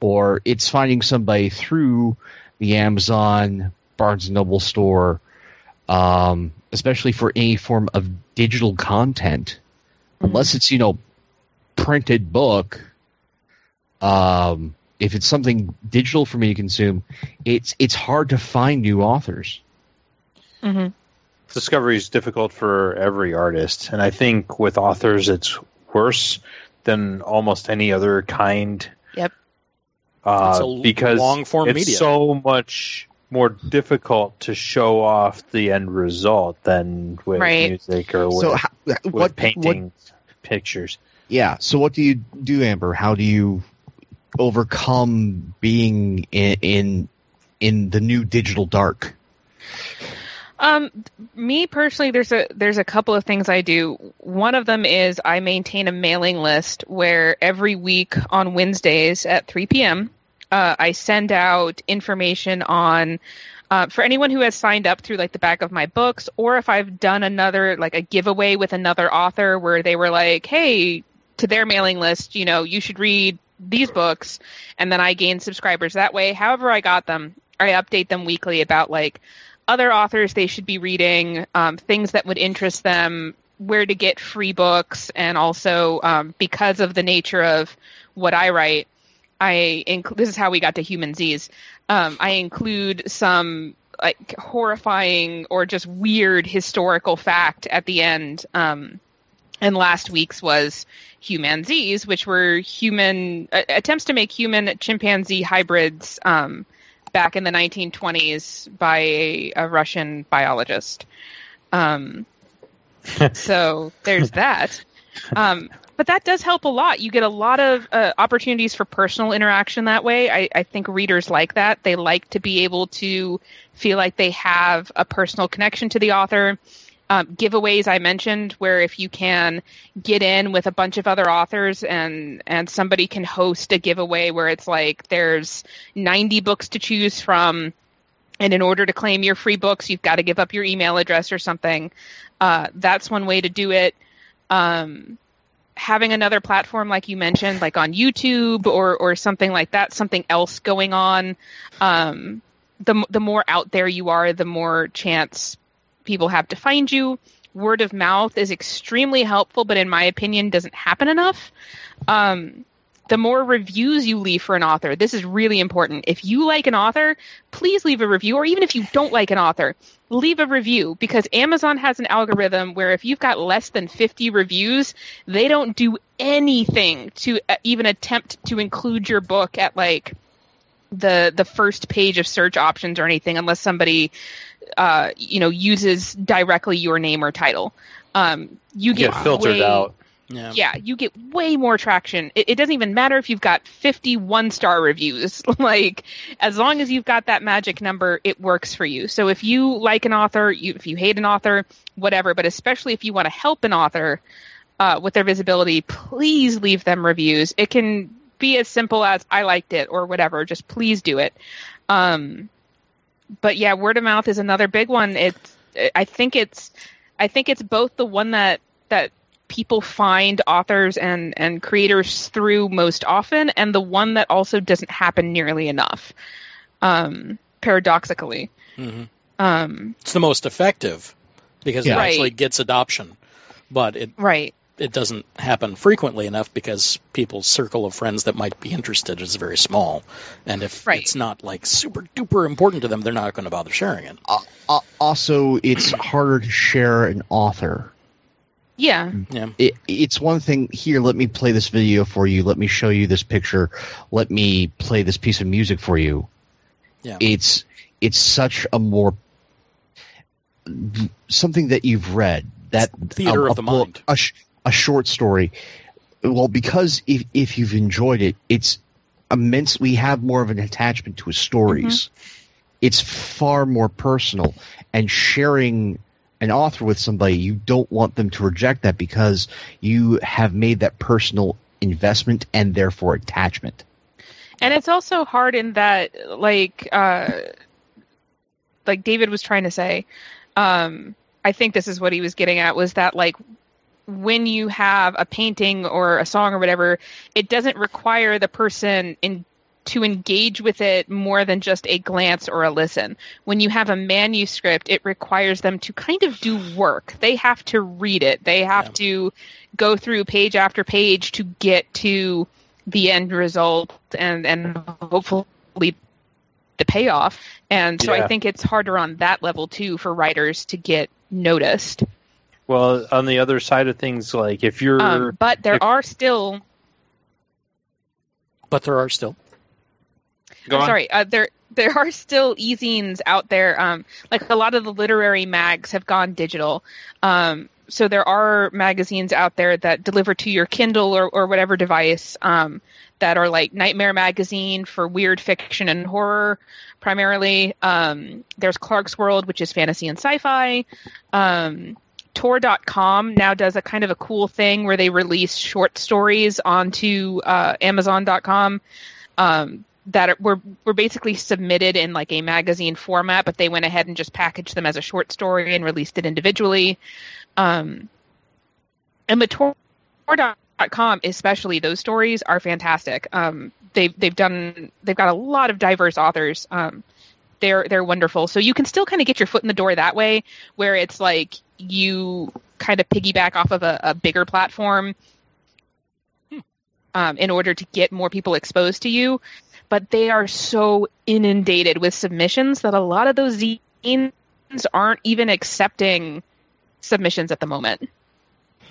or it's finding somebody through the Amazon, Barnes and Noble store, um, especially for any form of digital content. Mm-hmm. Unless it's, you know, printed book, um, if it's something digital for me to consume, it's it's hard to find new authors. Mm-hmm. Discovery is difficult for every artist, and I think with authors it's worse than almost any other kind. Yep. Uh, it's because long-form it's media. So much more difficult to show off the end result than with right. music or with, so how, with what, paintings, what, pictures. Yeah, so what do you do, Amber? How do you overcome being in in, in the new digital dark? Um, me personally, there's a there's a couple of things I do. One of them is I maintain a mailing list where every week on Wednesdays at three p.m., uh, I send out information on uh, for anyone who has signed up through like the back of my books, or if I've done another like a giveaway with another author where they were like, hey, to their mailing list, you know, you should read these books, and then I gain subscribers that way. However I got them, I update them weekly about like other authors they should be reading, um, things that would interest them, where to get free books, and also um, because of the nature of what I write, I inc- this is how we got to Human Z's. Um, I include some like horrifying or just weird historical fact at the end. Um, and last week's was Human Z's, which were human uh, attempts to make human chimpanzee hybrids. Um, back in the nineteen twenties by a, a Russian biologist. Um, so there's that. Um, but that does help a lot. You get a lot of uh, opportunities for personal interaction that way. I, I think readers like that. They like to be able to feel like they have a personal connection to the author. Um, giveaways I mentioned, where if you can get in with a bunch of other authors and, and somebody can host a giveaway where it's like there's ninety books to choose from, and in order to claim your free books, you've got to give up your email address or something. Uh, that's one way to do it. Um, having another platform, like you mentioned, like on YouTube or, or something like that, something else going on. Um, the, the more out there you are, the more chance people have to find you. Word of mouth is extremely helpful, but in my opinion, doesn't happen enough. Um, the more reviews you leave for an author, this is really important. If you like an author, please leave a review, or even if you don't like an author, leave a review, because Amazon has an algorithm where if you've got less than fifty reviews, they don't do anything to even attempt to include your book at like the the first page of search options or anything, unless somebody uh, you know, uses directly your name or title. Um, you get, you get filtered way, out. Yeah. yeah, you get way more traction. It, it doesn't even matter if you've got fifty one-star reviews. Like, as long as you've got that magic number, it works for you. So if you like an author, you, if you hate an author, whatever, but especially if you want to help an author uh, with their visibility, please leave them reviews. It can be as simple as I liked it or whatever. Just please do it. Um, But yeah, word of mouth is another big one. It's I think it's I think it's both the one that that people find authors and, and creators through most often, and the one that also doesn't happen nearly enough. Um, paradoxically, mm-hmm. um, it's the most effective because yeah. it right. actually gets adoption. But it right it doesn't happen frequently enough because people's circle of friends that might be interested is very small. And if right. it's not like super duper important to them, they're not going to bother sharing it. Uh, uh, also, it's harder to share an author. Yeah. yeah. It, it's one thing, here, let me play this video for you. Let me show you this picture. Let me play this piece of music for you. Yeah. It's, it's such a more – something that you've read. That theater um, of the book, mind. A, sh- a short story. Well, because if, if you've enjoyed it, it's immense. We have more of an attachment to his stories. Mm-hmm. It's far more personal. And sharing an author with somebody, you don't want them to reject that because you have made that personal investment and therefore attachment. And it's also hard in that, like, uh, like David was trying to say, um, I think this is what he was getting at, was that, like, when you have a painting or a song or whatever, it doesn't require the person in, to engage with it more than just a glance or a listen. When you have a manuscript, it requires them to kind of do work. They have to read it. They have yeah. to go through page after page to get to the end result and, and hopefully the payoff. And so yeah. I think it's harder on that level, too, for writers to get noticed. Well, on the other side of things, like if you're um, but there if, are still but there are still Go I'm on. sorry uh, there there are still e-zines out there, um like a lot of the literary mags have gone digital, um so there are magazines out there that deliver to your Kindle or, or whatever device, um that are like Nightmare Magazine for weird fiction and horror primarily. Um, there's Clark's World, which is fantasy and sci-fi. Um, Tor dot com now does a kind of a cool thing where they release short stories onto uh, Amazon dot com um, that are, were were basically submitted in like a magazine format, but they went ahead and just packaged them as a short story and released it individually. Um, and the Tor dot com, especially those stories, are fantastic. Um, they've they've done they've got a lot of diverse authors. Um, They're they're wonderful. So you can still kind of get your foot in the door that way, where it's like you kind of piggyback off of a, a bigger platform um, in order to get more people exposed to you. But they are so inundated with submissions that a lot of those zines aren't even accepting submissions at the moment.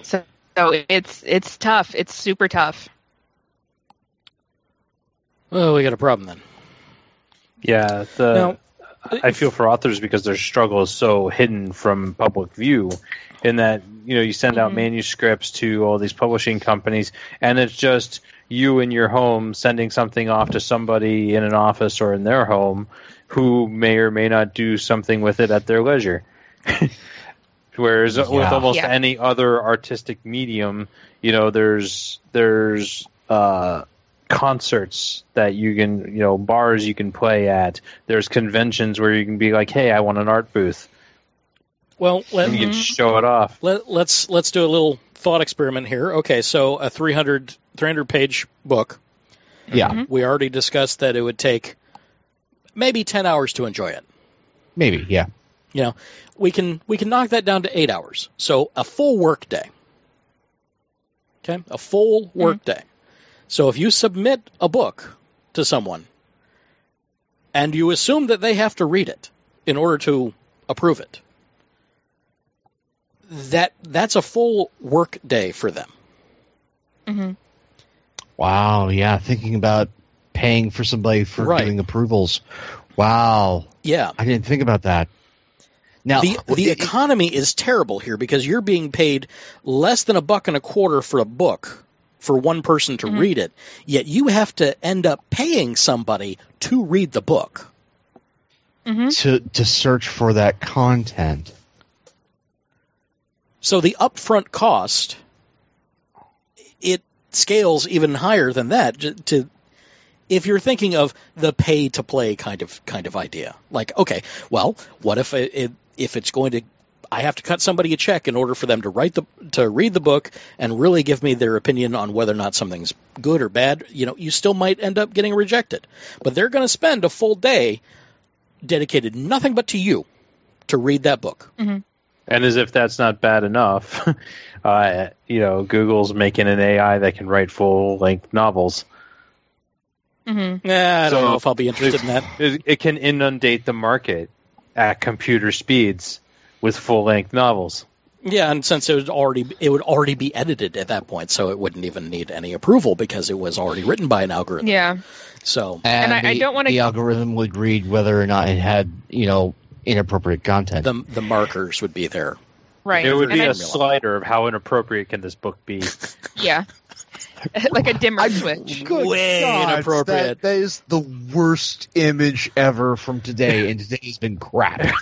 So, so it's it's tough. It's super tough. Well, we got a problem then. Yeah, the, no. I feel for authors because their struggle is so hidden from public view in that, you know, you send mm-hmm. out manuscripts to all these publishing companies and it's just you in your home sending something off to somebody in an office or in their home who may or may not do something with it at their leisure. Whereas yeah. with almost yeah. any other artistic medium, you know, there's there's uh concerts that you can, you know, bars you can play at. There's conventions where you can be like, "Hey, I want an art booth." Well, let, you can show it off. Let, let's let's do a little thought experiment here. Okay, so a three hundred, three hundred page book. Yeah, mm-hmm. We already discussed that it would take maybe ten hours to enjoy it. Maybe, yeah. You know, we can we can knock that down to eight hours. So a full work day. Okay, a full work mm-hmm. day. So if you submit a book to someone and you assume that they have to read it in order to approve it, that that's a full work day for them. Mm-hmm. Wow, yeah, thinking about paying for somebody for right. doing approvals. Wow. Yeah. I didn't think about that. Now the, the it, economy it, is terrible here because you're being paid less than a buck and a quarter for a book. For one person to mm-hmm. read it, yet you have to end up paying somebody to read the book. Mm-hmm. To to search for that content. So the upfront cost, it scales even higher than that. To, to if you're thinking of the pay to play kind of kind of idea, like okay, well, what if it, it if it's going to I have to cut somebody a check in order for them to write the to read the book and really give me their opinion on whether or not something's good or bad. You know, you still might end up getting rejected, but they're going to spend a full day dedicated nothing but to you to read that book. Mm-hmm. And as if that's not bad enough, uh, you know, Google's making an A I that can write full-length novels. Mm-hmm. Yeah, I don't so know if I'll be interested in that. It, it can inundate the market at computer speeds with full-length novels. Yeah, and since it would already it would already be edited at that point, so it wouldn't even need any approval because it was already written by an algorithm. Yeah. So and, and I, the, I don't want to. The algorithm would read whether or not it had, you know, inappropriate content. The the markers would be there. Right. There would and be I, a slider of how inappropriate can this book be. Yeah. Like a dimmer I'm, switch. Good Way God, inappropriate. That, that is the worst image ever from today, and today's been crap.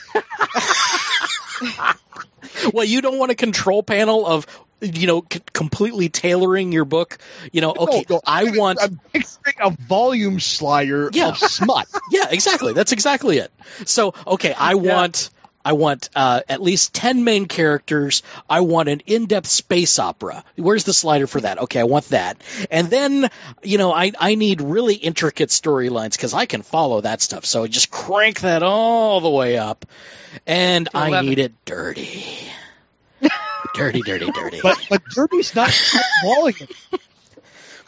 Well, you don't want a control panel of, you know, c- completely tailoring your book. You know, okay, no, no, I, I want I'm fixing a volume slider yeah. of smut. Yeah, exactly. That's exactly it. So, okay, I yeah. want I want uh, at least ten main characters. I want an in-depth space opera. Where's the slider for that? Okay, I want that. And then, you know, I, I need really intricate storylines because I can follow that stuff. So just crank that all the way up. And eleven. I need it dirty. Dirty, dirty, dirty. But, but dirty's not volume.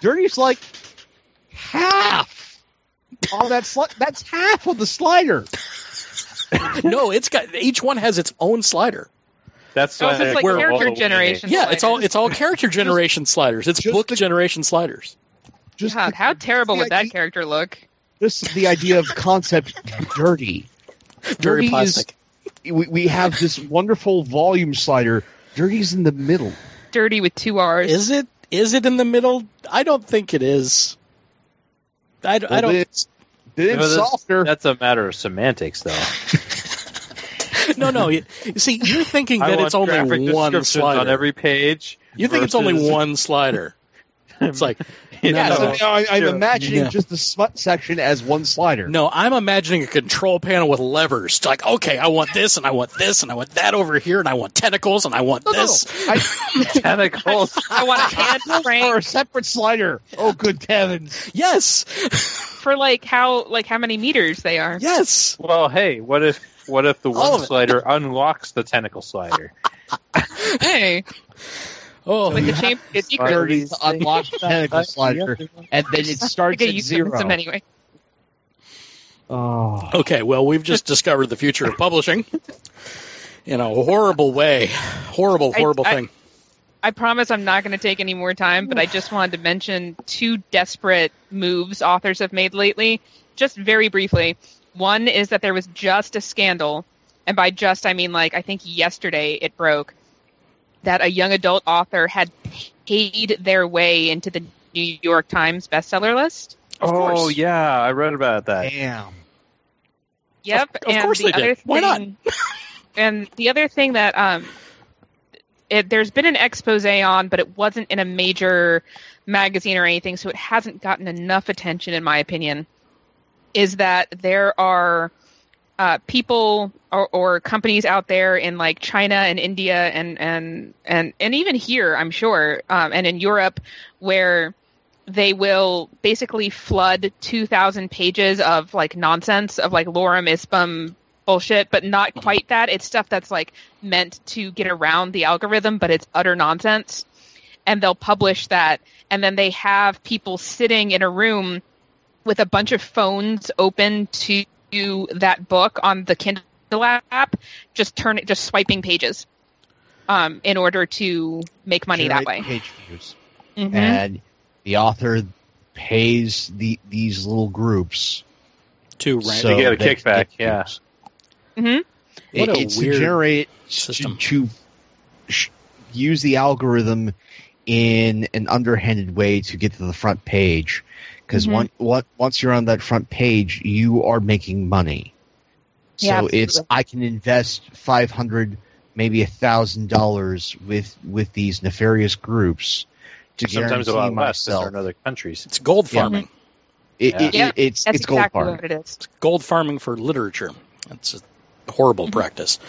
Dirty's like half. Oh, that's, that's half of the slider. No, it's got each one has its own slider. That's oh, so it's like character generation. Yeah, sliders. it's all it's all character generation just, sliders. It's book the, generation sliders. Just God, the, how terrible would idea, that character look? This is the idea of concept dirty. Dirty plastic. Is, we, we have this wonderful volume slider. Dirty's in the middle. Dirty with two R's. Is it? Is it in the middle? I don't think it is. I, well, I don't. It's, You know, softer. That's a matter of semantics, though. no, no. You, see, you're thinking that it's only one slider on every page. You versus... think it's only one slider. It's like, yeah. No. So now I, I'm imagining yeah. just the smut section as one slider. No, I'm imagining a control panel with levers. It's like, okay, I want this, and I want this, and I want that over here, and I want tentacles, and I want no, this. No, no. I, tentacles. I want a hand frame or a separate slider. Oh, good heavens! Yes. For like how like how many meters they are. Yes. Well, hey, what if what if the one slider unlocks the tentacle slider? Hey. Oh, so like the chamber of secrets unlocks the tentacle slider, and then it starts at zero. Anyway. Oh. Okay. Well, we've just discovered the future of publishing in a horrible way. Horrible, horrible I, thing. I, I promise I'm not going to take any more time, but I just wanted to mention two desperate moves authors have made lately, just very briefly. One is that there was just a scandal, and by just I mean like I think yesterday it broke, that a young adult author had paid their way into the New York Times bestseller list. Of oh, course. yeah, I read about that. Damn. Yep. Of, of and course the they other did. Thing, Why not? And the other thing that... um. It, there's been an expose on, but it wasn't in a major magazine or anything, so it hasn't gotten enough attention, in my opinion, is that there are uh, people or, or companies out there in like China and India and and, and, and even here, I'm sure, um, and in Europe, where they will basically flood two thousand pages of like nonsense, of like lorem ipsum, bullshit, but not quite that. It's stuff that's like meant to get around the algorithm, but it's utter nonsense. And they'll publish that, and then they have people sitting in a room with a bunch of phones open to that book on the Kindle app, just turn it, just swiping pages, um, in order to make money that way. Page views, mm-hmm. And the author pays the these little groups to rent. So to get a kickback. Yeah. Groups. Mm-hmm. What it, a it's weird to generate system to, to use the algorithm in an underhanded way to get to the front page, because mm-hmm. once once you're on that front page, you are making money. So yeah, it's I can invest five hundred, maybe a thousand dollars with with these nefarious groups. To Sometimes a lot less in other countries. It's gold farming. Yeah. It, yeah. It, it, it's That's it's exactly gold farming. What it is. It's gold farming for literature. That's a horrible mm-hmm. practice.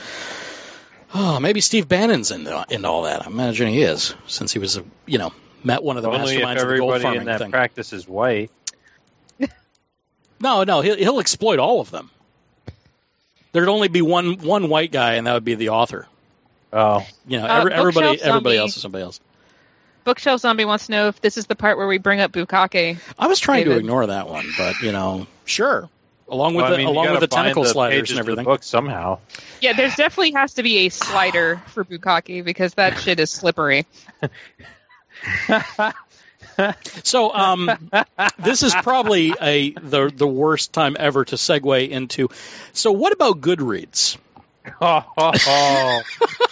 Oh, maybe Steve Bannon's into, into all that. I'm imagining he is, since he was, a, you know, met one of the Only masterminds of the gold farming thing. Only if everybody in that practice is white. No, no, he'll, he'll exploit all of them. There'd only be one one white guy, and that would be the author. Oh, you know, every, uh, everybody, everybody else is somebody else. Bookshelf Zombie wants to know if this is the part where we bring up Bukake. I was trying David. to ignore that one, but you know, sure. Along with well, the, I mean, along with the tentacle the sliders and everything. Book somehow. Yeah, there's definitely has to be a slider for Bukake because that shit is slippery. So um, this is probably a the the worst time ever to segue into. So what about Goodreads? Oh, oh, oh.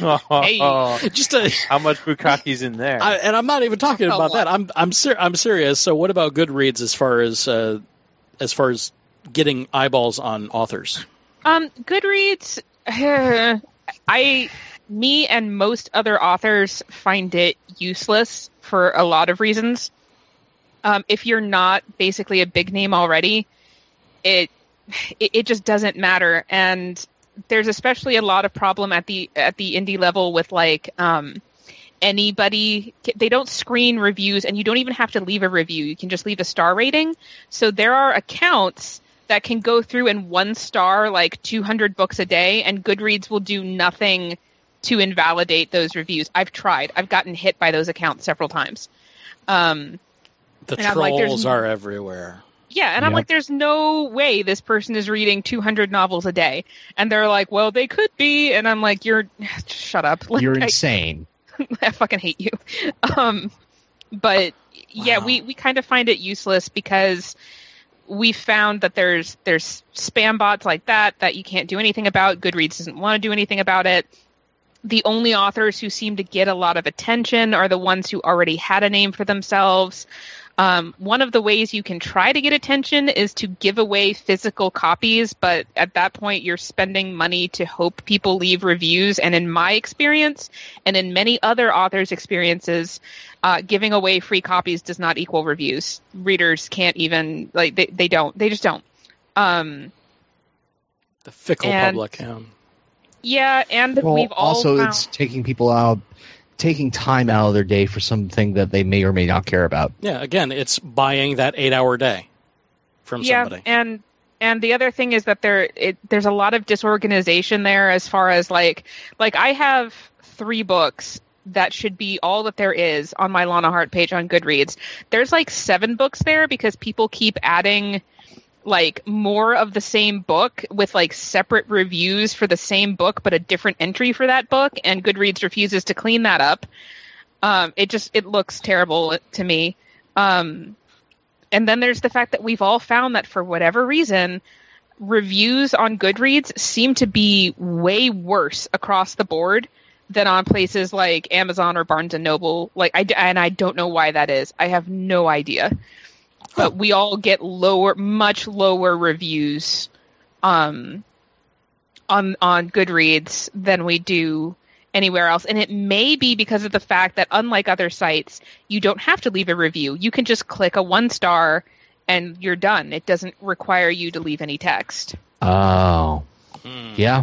Oh, oh, hey. oh. Just a, how much Bukake's in there? I, and I'm not even talking oh, about what? that. I'm I'm ser- I'm serious. So what about Goodreads as far as uh, as far as getting eyeballs on authors? Um, Goodreads, uh, I, me, and most other authors find it useless for a lot of reasons. Um, if you're not basically a big name already, it it, it just doesn't matter. And there's especially a lot of problem at the at the indie level with like um, anybody. They don't screen reviews, and you don't even have to leave a review. You can just leave a star rating. So there are accounts that can go through and one star like two hundred books a day, and Goodreads will do nothing to invalidate those reviews. I've tried. I've gotten hit by those accounts several times. Um, the trolls like, no... are everywhere. Yeah, and yep. I'm like, there's no way this person is reading two hundred novels a day. And they're like, well, they could be. And I'm like, you're... Shut up. Like, you're insane. I, I fucking hate you. Um, but, wow. yeah, we, we kind of find it useless because we found that there's there's spam bots like that that you can't do anything about. Goodreads doesn't want to do anything about it. The only authors who seem to get a lot of attention are the ones who already had a name for themselves. Um, one of the ways you can try to get attention is to give away physical copies, but at that point you're spending money to hope people leave reviews. And in my experience, and in many other authors' experiences, uh, giving away free copies does not equal reviews. Readers can't even, like, they, they don't. They just don't. Um, the fickle and, public, yeah. Yeah, and well, we've all also found- it's taking people out. Taking time out of their day for something that they may or may not care about. Yeah, again, it's buying that eight-hour day from yeah, somebody. Yeah, and and the other thing is that there it, there's a lot of disorganization there as far as like like I have three books that should be all that there is on my Lana Hart page on Goodreads. There's like seven books there because people keep adding like more of the same book with like separate reviews for the same book, but a different entry for that book. And Goodreads refuses to clean that up. Um, it just, it looks terrible to me. Um, and then there's the fact that we've all found that for whatever reason, reviews on Goodreads seem to be way worse across the board than on places like Amazon or Barnes and Noble. Like I, and I don't know why that is. I have no idea. But we all get lower, much lower reviews um, on on Goodreads than we do anywhere else. And it may be because of the fact that, unlike other sites, you don't have to leave a review. You can just click a one star and you're done. It doesn't require you to leave any text. Oh. Hmm. Yeah.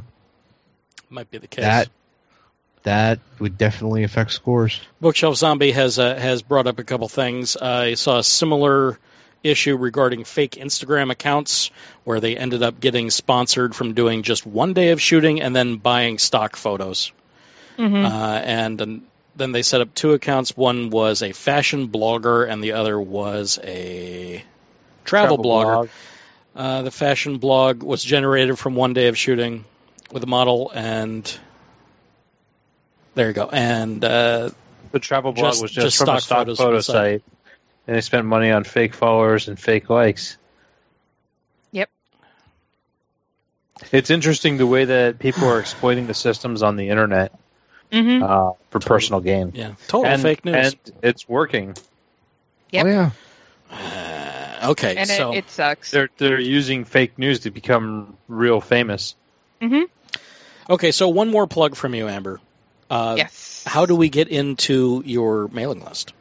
Might be the case. That- That would definitely affect scores. Bookshelf Zombie has uh, has brought up a couple things. Uh, I saw a similar issue regarding fake Instagram accounts where they ended up getting sponsored from doing just one day of shooting and then buying stock photos. Mm-hmm. Uh, and, and then they set up two accounts. One was a fashion blogger and the other was a travel, travel blogger. Blog. Uh, the fashion blog was generated from one day of shooting with a model and... There you go. And uh, the travel blog just, was just, just from stock a stock photos photo site, and they spent money on fake followers and fake likes. Yep. It's interesting the way that people are exploiting the systems on the internet mm-hmm. uh, for personal gain. Yeah, total and, fake news. And it's working. Yep. Oh, yeah. Uh, okay, and so it, it sucks. They're they're using fake news to become real famous. Mm-hmm. Okay, so one more plug from you, Amber. Uh, yes. How do we get into your mailing list?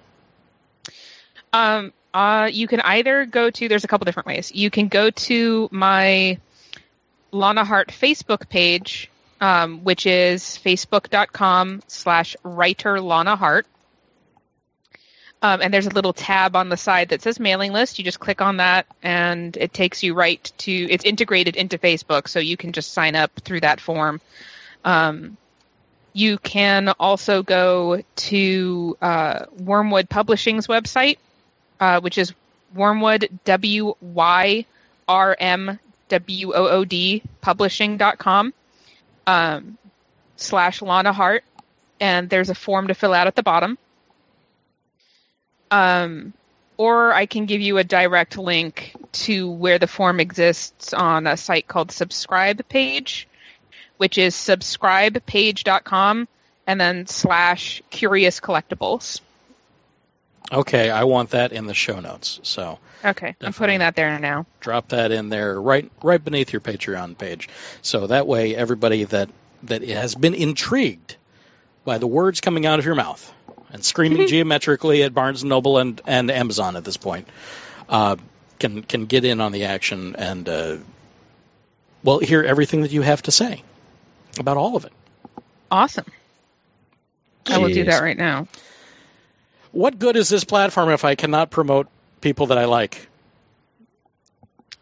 Um, uh, you can either go to, there's a couple different ways. You can go to my Lana Hart Facebook page, um, which is facebook.com slash writer Lana Hart. Um, and there's a little tab on the side that says mailing list. You just click on that and it takes you right to, it's integrated into Facebook. So you can just sign up through that form. Um, You can also go to uh, Wormwood Publishing's website, uh, which is Wormwood, W Y R M W O O D, publishing dot com, um, slash Lana Hart, and there's a form to fill out at the bottom. Um, or I can give you a direct link to where the form exists on a site called Subscribe Page, which is subscribe page dot com and then slash Curious Collectibles. Okay, I want that in the show notes. So okay, I'm putting that there now. Drop that in there right right beneath your Patreon page. So that way everybody that, that has been intrigued by the words coming out of your mouth and screaming geometrically at Barnes and Noble and, and Amazon at this point uh, can can get in on the action and, uh, well, hear everything that you have to say about all of it. Awesome. Jeez. I will do that right now. What good is this platform if I cannot promote people that I like?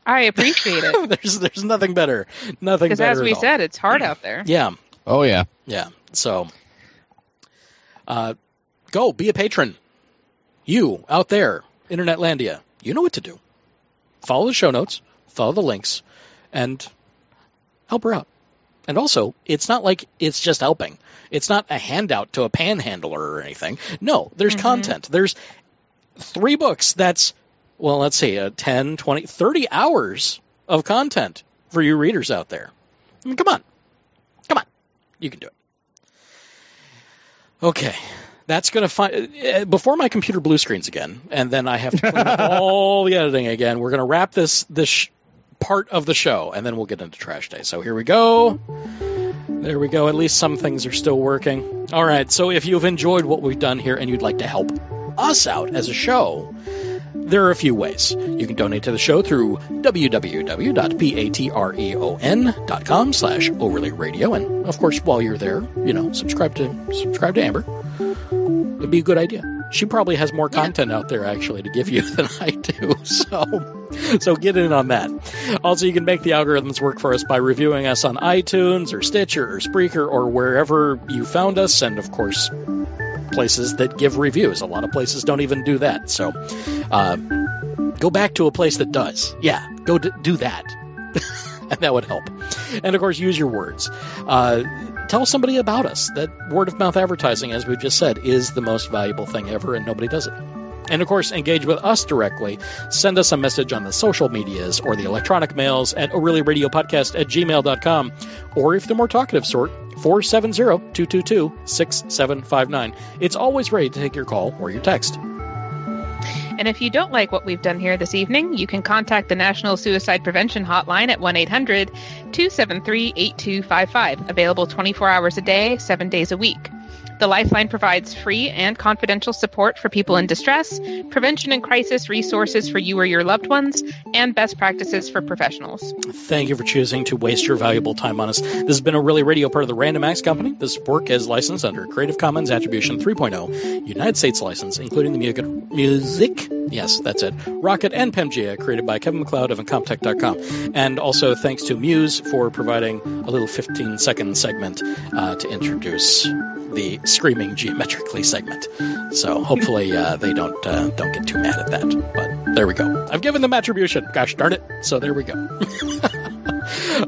I appreciate it. there's there's nothing better. Nothing better. Because as we at all. said, it's hard out there. Yeah. Oh, yeah. Yeah. So uh, go be a patron. You out there, Internetlandia, you know what to do. Follow the show notes. Follow the links. And help her out. And also, it's not like it's just helping. It's not a handout to a panhandler or anything. No, there's mm-hmm. content. There's three books that's, well, let's see, uh, ten, twenty, thirty hours of content for you readers out there. I mean, come on. Come on. You can do it. Okay. That's going to find – before my computer blue screens again, and then I have to clean up all the editing again, we're going to wrap this this. Sh- part of the show, and then we'll get into Trash Day. So here we go. There we go. At least some things are still working. All right. So if you've enjoyed what we've done here and you'd like to help us out as a show, there are a few ways. You can donate to the show through www.patreon.com slash O'Reilly Radio. And of course, while you're there, you know, subscribe to subscribe to Amber. It'd be a good idea. She probably has more content out there, actually, to give you than I do. So so get in on that. Also, you can make the algorithms work for us by reviewing us on iTunes or Stitcher or Spreaker or wherever you found us. And, of course, places that give reviews. A lot of places don't even do that. So uh, go back to a place that does. Yeah, go d- do that. And that would help. And, of course, use your words. Uh Tell somebody about us. That word-of-mouth advertising, as we just said, is the most valuable thing ever, and nobody does it. And, of course, engage with us directly. Send us a message on the social medias or the electronic mails at O'ReillyRadioPodcast at gmail dot com. Or, if the more talkative sort, four seven zero, two two two, six seven five nine. It's always ready to take your call or your text. And if you don't like what we've done here this evening, you can contact the National Suicide Prevention Hotline at one eight hundred, two seven three, eight two five five, available twenty-four hours a day, seven days a week. The Lifeline provides free and confidential support for people in distress, prevention and crisis resources for you or your loved ones, and best practices for professionals. Thank you for choosing to waste your valuable time on us. This has been O'Reilly Radio, part of the Random Acts Company. This work is licensed under Creative Commons Attribution three point oh United States license, including the music, music yes, that's it, Rocket and Pemgia, created by Kevin McLeod of Incomptech dot com. And also thanks to Muse for providing a little fifteen-second segment uh, to introduce the Screaming Geometrically segment. So hopefully uh, they don't uh, don't get too mad at that. But there we go. I've given them attribution. Gosh darn it. So there we go.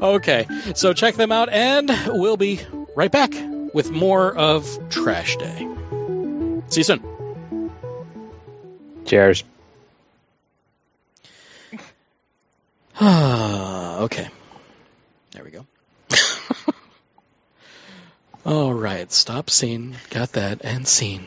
Okay. So check them out, and we'll be right back with more of Trash Day. See you soon. Cheers. Okay. There we go. All right, stop scene, got that, and scene.